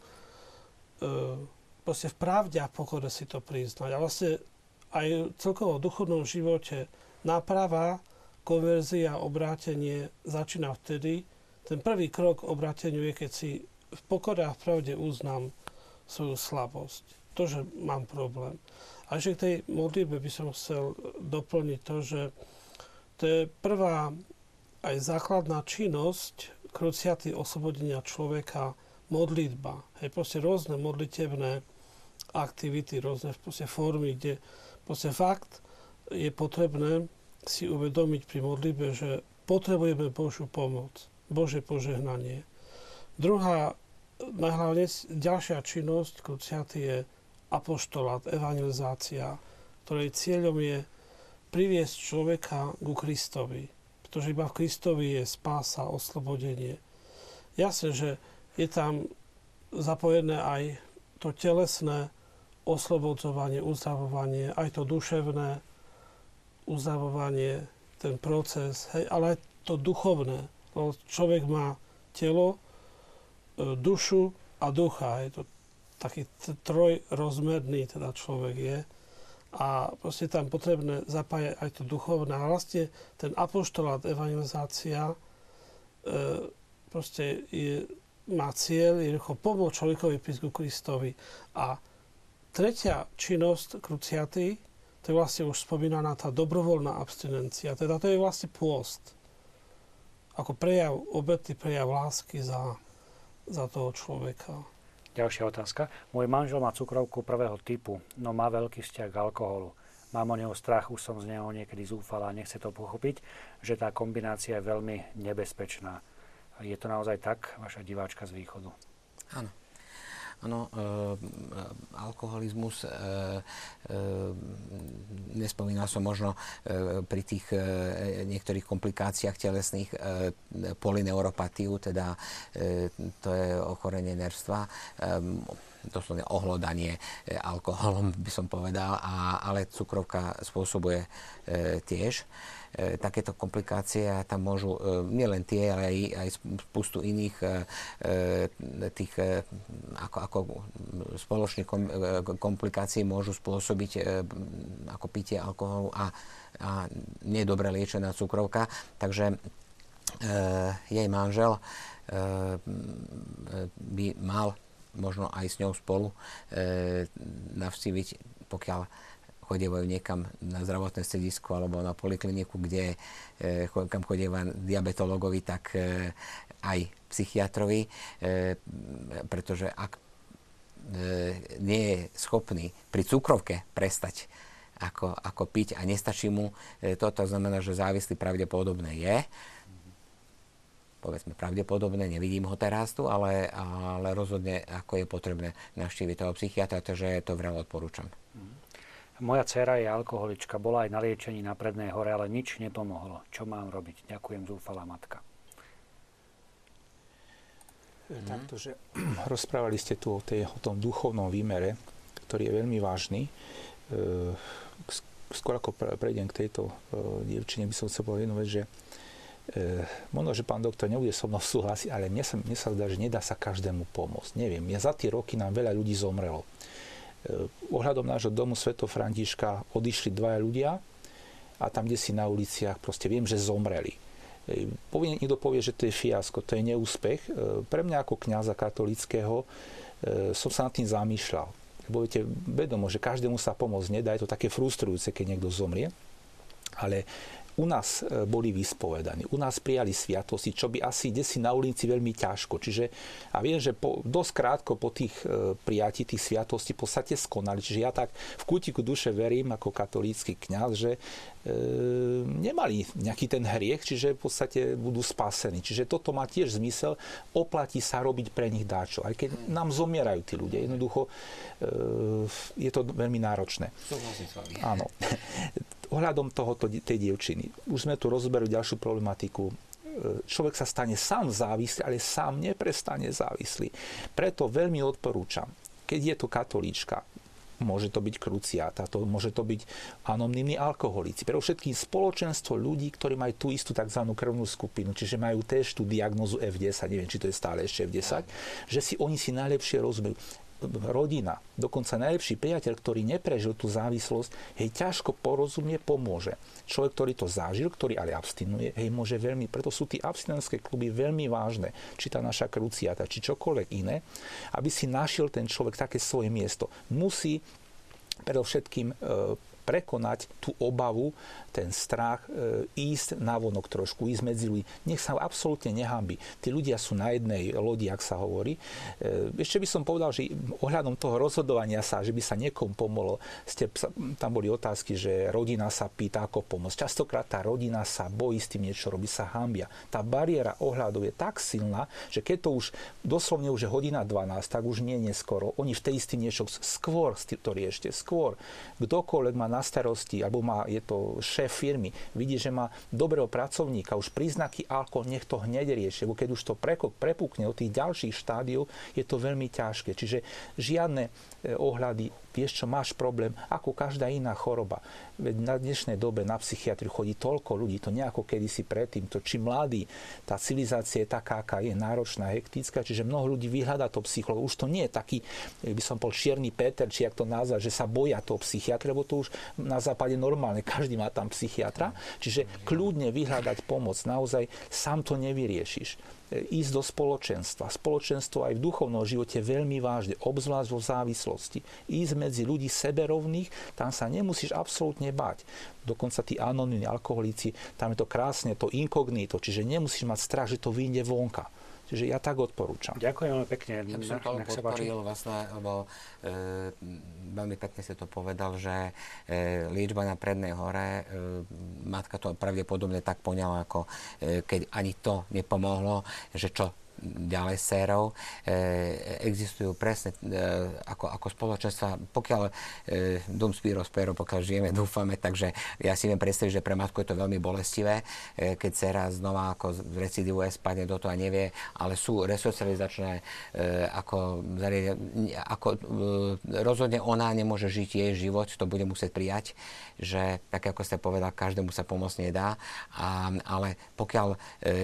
proste v pravde a v pokore si to priznať. A vlastne aj celkovo v duchovnom živote náprava, konverzia, obrátenie začína vtedy. Ten prvý krok k obráteniu je, keď si v pokore a v pravde uznám svoju slabosť. To, že mám problém. A ešte k tej modlitbe by som chcel doplniť to, že to je prvá aj základná činnosť kruciaty oslobodenia človeka, modlitba. Hej, proste rôzne modlitebné aktivity, rôzne proste formy, kde proste fakt je potrebné si uvedomiť pri modlitbe, že potrebujeme Božiu pomoc, Božie požehnanie. Druhá, najhlavne ďalšia činnosť kruciaty je apoštolát, evangelizácia, ktorej cieľom je priviesť človeka ku Kristovi, pretože iba v Kristovi je spása, oslobodenie. Jasne, že je tam zapojené aj to telesné oslobodzovanie, uzdravovanie, aj to duševné uzdravovanie, ten proces, hej, ale aj to duchovné. Človek má telo, dušu a ducha. Je to taký trojrozmerný teda človek je. A proste tam potrebné zapájať aj to duchovné. A vlastne ten apoštolát, evangelizácia e, proste je, má cieľ, je pomôcť človekovi prísť ku Kristovi. A tretia činnosť kruciaty, to je vlastne už spomínaná tá dobrovoľná abstinencia. Teda to je vlastne pôst. Ako prejav obety, prejav lásky za za toho človeka. Ďalšia otázka. Môj manžel má cukrovku prvého typu, no má veľký vzťah k alkoholu. Mám o neho strach, už som z neho niekedy zúfala a nechce to pochopiť, že tá kombinácia je veľmi nebezpečná. Je to naozaj tak, vaša diváčka z východu? Áno. Áno, e, alkoholizmus, e, e, nespomínal som možno e, pri tých e, niektorých komplikáciách telesných e, polyneuropatiu, teda e, to je ochorenie nervstva, e, doslovne ohlodanie alkoholom, by som povedal, a, ale cukrovka spôsobuje e, tiež e, takéto komplikácie a tam môžu e, nielen tie, ale aj, aj spustu iných e, tých e, ako, ako spoločných kom, e, komplikácií môžu spôsobiť e, ako pitie alkoholu a, a nedobre liečená cukrovka. Takže e, jej manžel e, by mal možno aj s ňou spolu e, navštíviť, pokiaľ chodievajú niekam na zdravotné stredisko alebo na polikliniku, kde kam chodieva diabetológovi, tak aj psychiatrovi, pretože ak nie je schopný pri cukrovke prestať ako, ako piť a nestačí mu toto, znamená, že závislý pravdepodobne je, povedzme pravdepodobne, nevidím ho teraz tu, ale, ale rozhodne ako je potrebné navštíviť toho psychiatra, takže to vrelo odporúčam. Moja dcéra je alkoholička, bola aj na liečení na Prednej hore, ale nič nepomohlo. Čo mám robiť? Ďakujem, zúfala matka. Takto, že rozprávali ste tu o, tej, o tom duchovnom výmere, ktorý je veľmi vážny. Skôr ako prejdem k tejto dievčine, by som chcel povedať jednu vec, že možno, že pán doktor nebude so mnou súhlasiť, ale mne sa, mne sa zdá, že nedá sa každému pomôcť. Neviem, ja za tie roky nám veľa ľudí zomrelo. Ohľadom nášho domu Svetov Františka odišli dvaja ľudia a tam, kde si na uliciach, proste viem, že zomreli. Povie, niekto povie, že to je fiasko, to je neúspech. Pre mňa ako kňaza katolického som sa nad tým zamýšľal. Lebo viete, vedomo, že každému sa pomôcť nedá, je to také frustrujúce, keď niekto zomrie. Ale u nás boli vyspovedaní, u nás prijali sviatosti, čo by asi desi na ulici veľmi ťažko. Čiže, a viem, že po, dosť krátko po tých prijatí tých sviatostí v podstate skonali. Čiže ja tak v kútiku duše verím ako katolícky kňaz, že e, nemali nejaký ten hriech, čiže v podstate budú spasení. Čiže toto má tiež zmysel, oplatí sa robiť pre nich dáčo. Aj keď nám zomierajú tí ľudia, jednoducho e, je to veľmi náročné. Súhlasím s vami. Áno. Ohľadom tohoto, tej dievčiny. Už sme tu rozberú ďalšiu problematiku. Človek sa stane sám závislý, ale sám neprestane závislý. Preto veľmi odporúčam, keď je to katolíčka, môže to byť kruciáta, to, môže to byť anonymní alkoholici. Pre všetkým spoločenstvo ľudí, ktorí majú tú istú tzv. Krvnú skupinu, čiže majú tiež tú diagnózu F desať, neviem, či to je stále ešte F desať, že si oni si najlepšie rozumejú. Rodina, dokonca najlepší priateľ, ktorý neprežil tú závislosť, hej, ťažko porozumie, pomôže. Človek, ktorý to zažil, ktorý ale abstinuje, hej, môže veľmi, preto sú tie abstinenské kluby veľmi vážne, či tá naša kruciáta, či čokoľvek iné, aby si našiel ten človek také svoje miesto. Musí predovšetkým e, prekonať tú obavu, ten strach, e, ísť navonok trošku, ísť medzi ľudí. Nech sa absolútne nehanbí. Tí ľudia sú na jednej lodi, ak sa hovorí. E, ešte by som povedal, že ohľadom toho rozhodovania sa, že by sa niekomu pomohlo, ste, tam boli otázky, že rodina sa pýta, ako pomôcť. Častokrát tá rodina sa bojí s tým niečo robiť, sa hanbia. Tá bariéra ohľadov je tak silná, že keď to už doslovne už je hodina dvanásť, tak už nie neskoro. Oni v tej istý niečo skôr, to riešte, skôr. Kdokoľvek má na starosti, alebo má, je to šéf firmy, vidí, že má dobrého pracovníka, už príznaky alkohol, nech to hneď rieši, lebo keď už to prekok prepukne od tých ďalších štádiov, je to veľmi ťažké. Čiže žiadne ohľady, vieš čo, máš problém, ako každá iná choroba. Veď na dnešnej dobe na psychiatriu chodí toľko ľudí, to nejako kedysi predtým, to či mladí, tá civilizácia je taká, aká je náročná, hektická, čiže mnoho ľudí vyhľadá to psychologa. Už to nie je taký, by som bol čierny Peter, či jak to nazvať, že sa boja toho psychiatra, lebo to už na západe normálne, každý má tam psychiatra, čiže kľudne vyhľadať pomoc, naozaj sám to nevyriešiš. Ísť do spoločenstva. Spoločenstvo aj v duchovnom živote veľmi vážne, obzvlášť vo závislosti. Ísť medzi ľudí seberovných, tam sa nemusíš absolútne báť. Dokonca tí anonymní alkoholíci, tam je to krásne, to inkognito, čiže nemusíš mať strach, že to vyjde vonka. Čiže ja tak odporúčam. Ďakujem veľmi pekne. Ja by som to podporil vlastne, lebo e, veľmi pekne si to povedal, že e, liečba na Prednej hore, e, matka to pravdepodobne tak poňala, ako e, keď ani to nepomohlo, že čo ďalej s sérou. E, existujú presne e, ako, ako spoločenstva, pokiaľ e, dum spiro spero, pokiaľ žijeme, dúfame, takže ja si viem predstaviť, že pre matku je to veľmi bolestivé, e, keď séra znova ako recidivuje, spadne do toho a nevie, ale sú resocializačné e, ako, ako e, rozhodne ona nemôže žiť jej život, to bude musieť prijať, že tak ako ste povedal, každému sa pomoc nedá, a, ale pokiaľ e,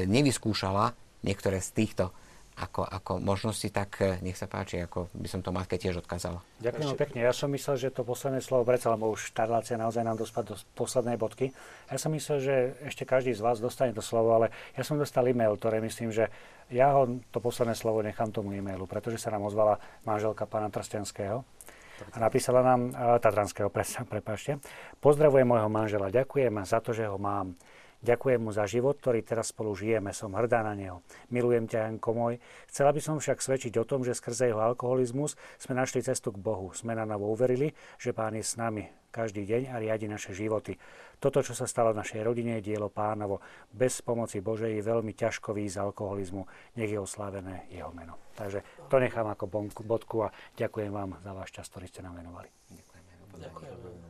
nevyskúšala niektoré z týchto ako, ako možností, tak nech sa páči, ako by som to matke tiež odkázala. Ďakujem ešte pekne. Ja som myslel, že to posledné slovo predsa, lebo už tá relácia naozaj nám dospať do poslednej bodky. Ja som myslel, že ešte každý z vás dostane to slovo, ale ja som dostal e-mail, ktoré myslím, že ja ho to posledné slovo nechám tomu e-mailu, pretože sa nám ozvala manželka pána Trstenského. A napísala nám Tatranského, prepáčte. Pozdravujem môjho manžela, ďakujem za to, že ho mám. Ďakujem mu za život, ktorý teraz spolu žijeme. Som hrdá na neho. Milujem ťa, Janko môj. Chcela by som však svedčiť o tom, že skrze jeho alkoholizmus sme našli cestu k Bohu. Sme na novo uverili, že Pán je s nami každý deň a riadi naše životy. Toto, čo sa stalo v našej rodine, je dielo Pánovo. Bez pomoci Božej je veľmi ťažko výjsť z alkoholizmu. Nech je oslávené jeho meno. Takže to nechám ako bodku a ďakujem vám za váš čas, ktorý ste nám venovali. Ďakujem.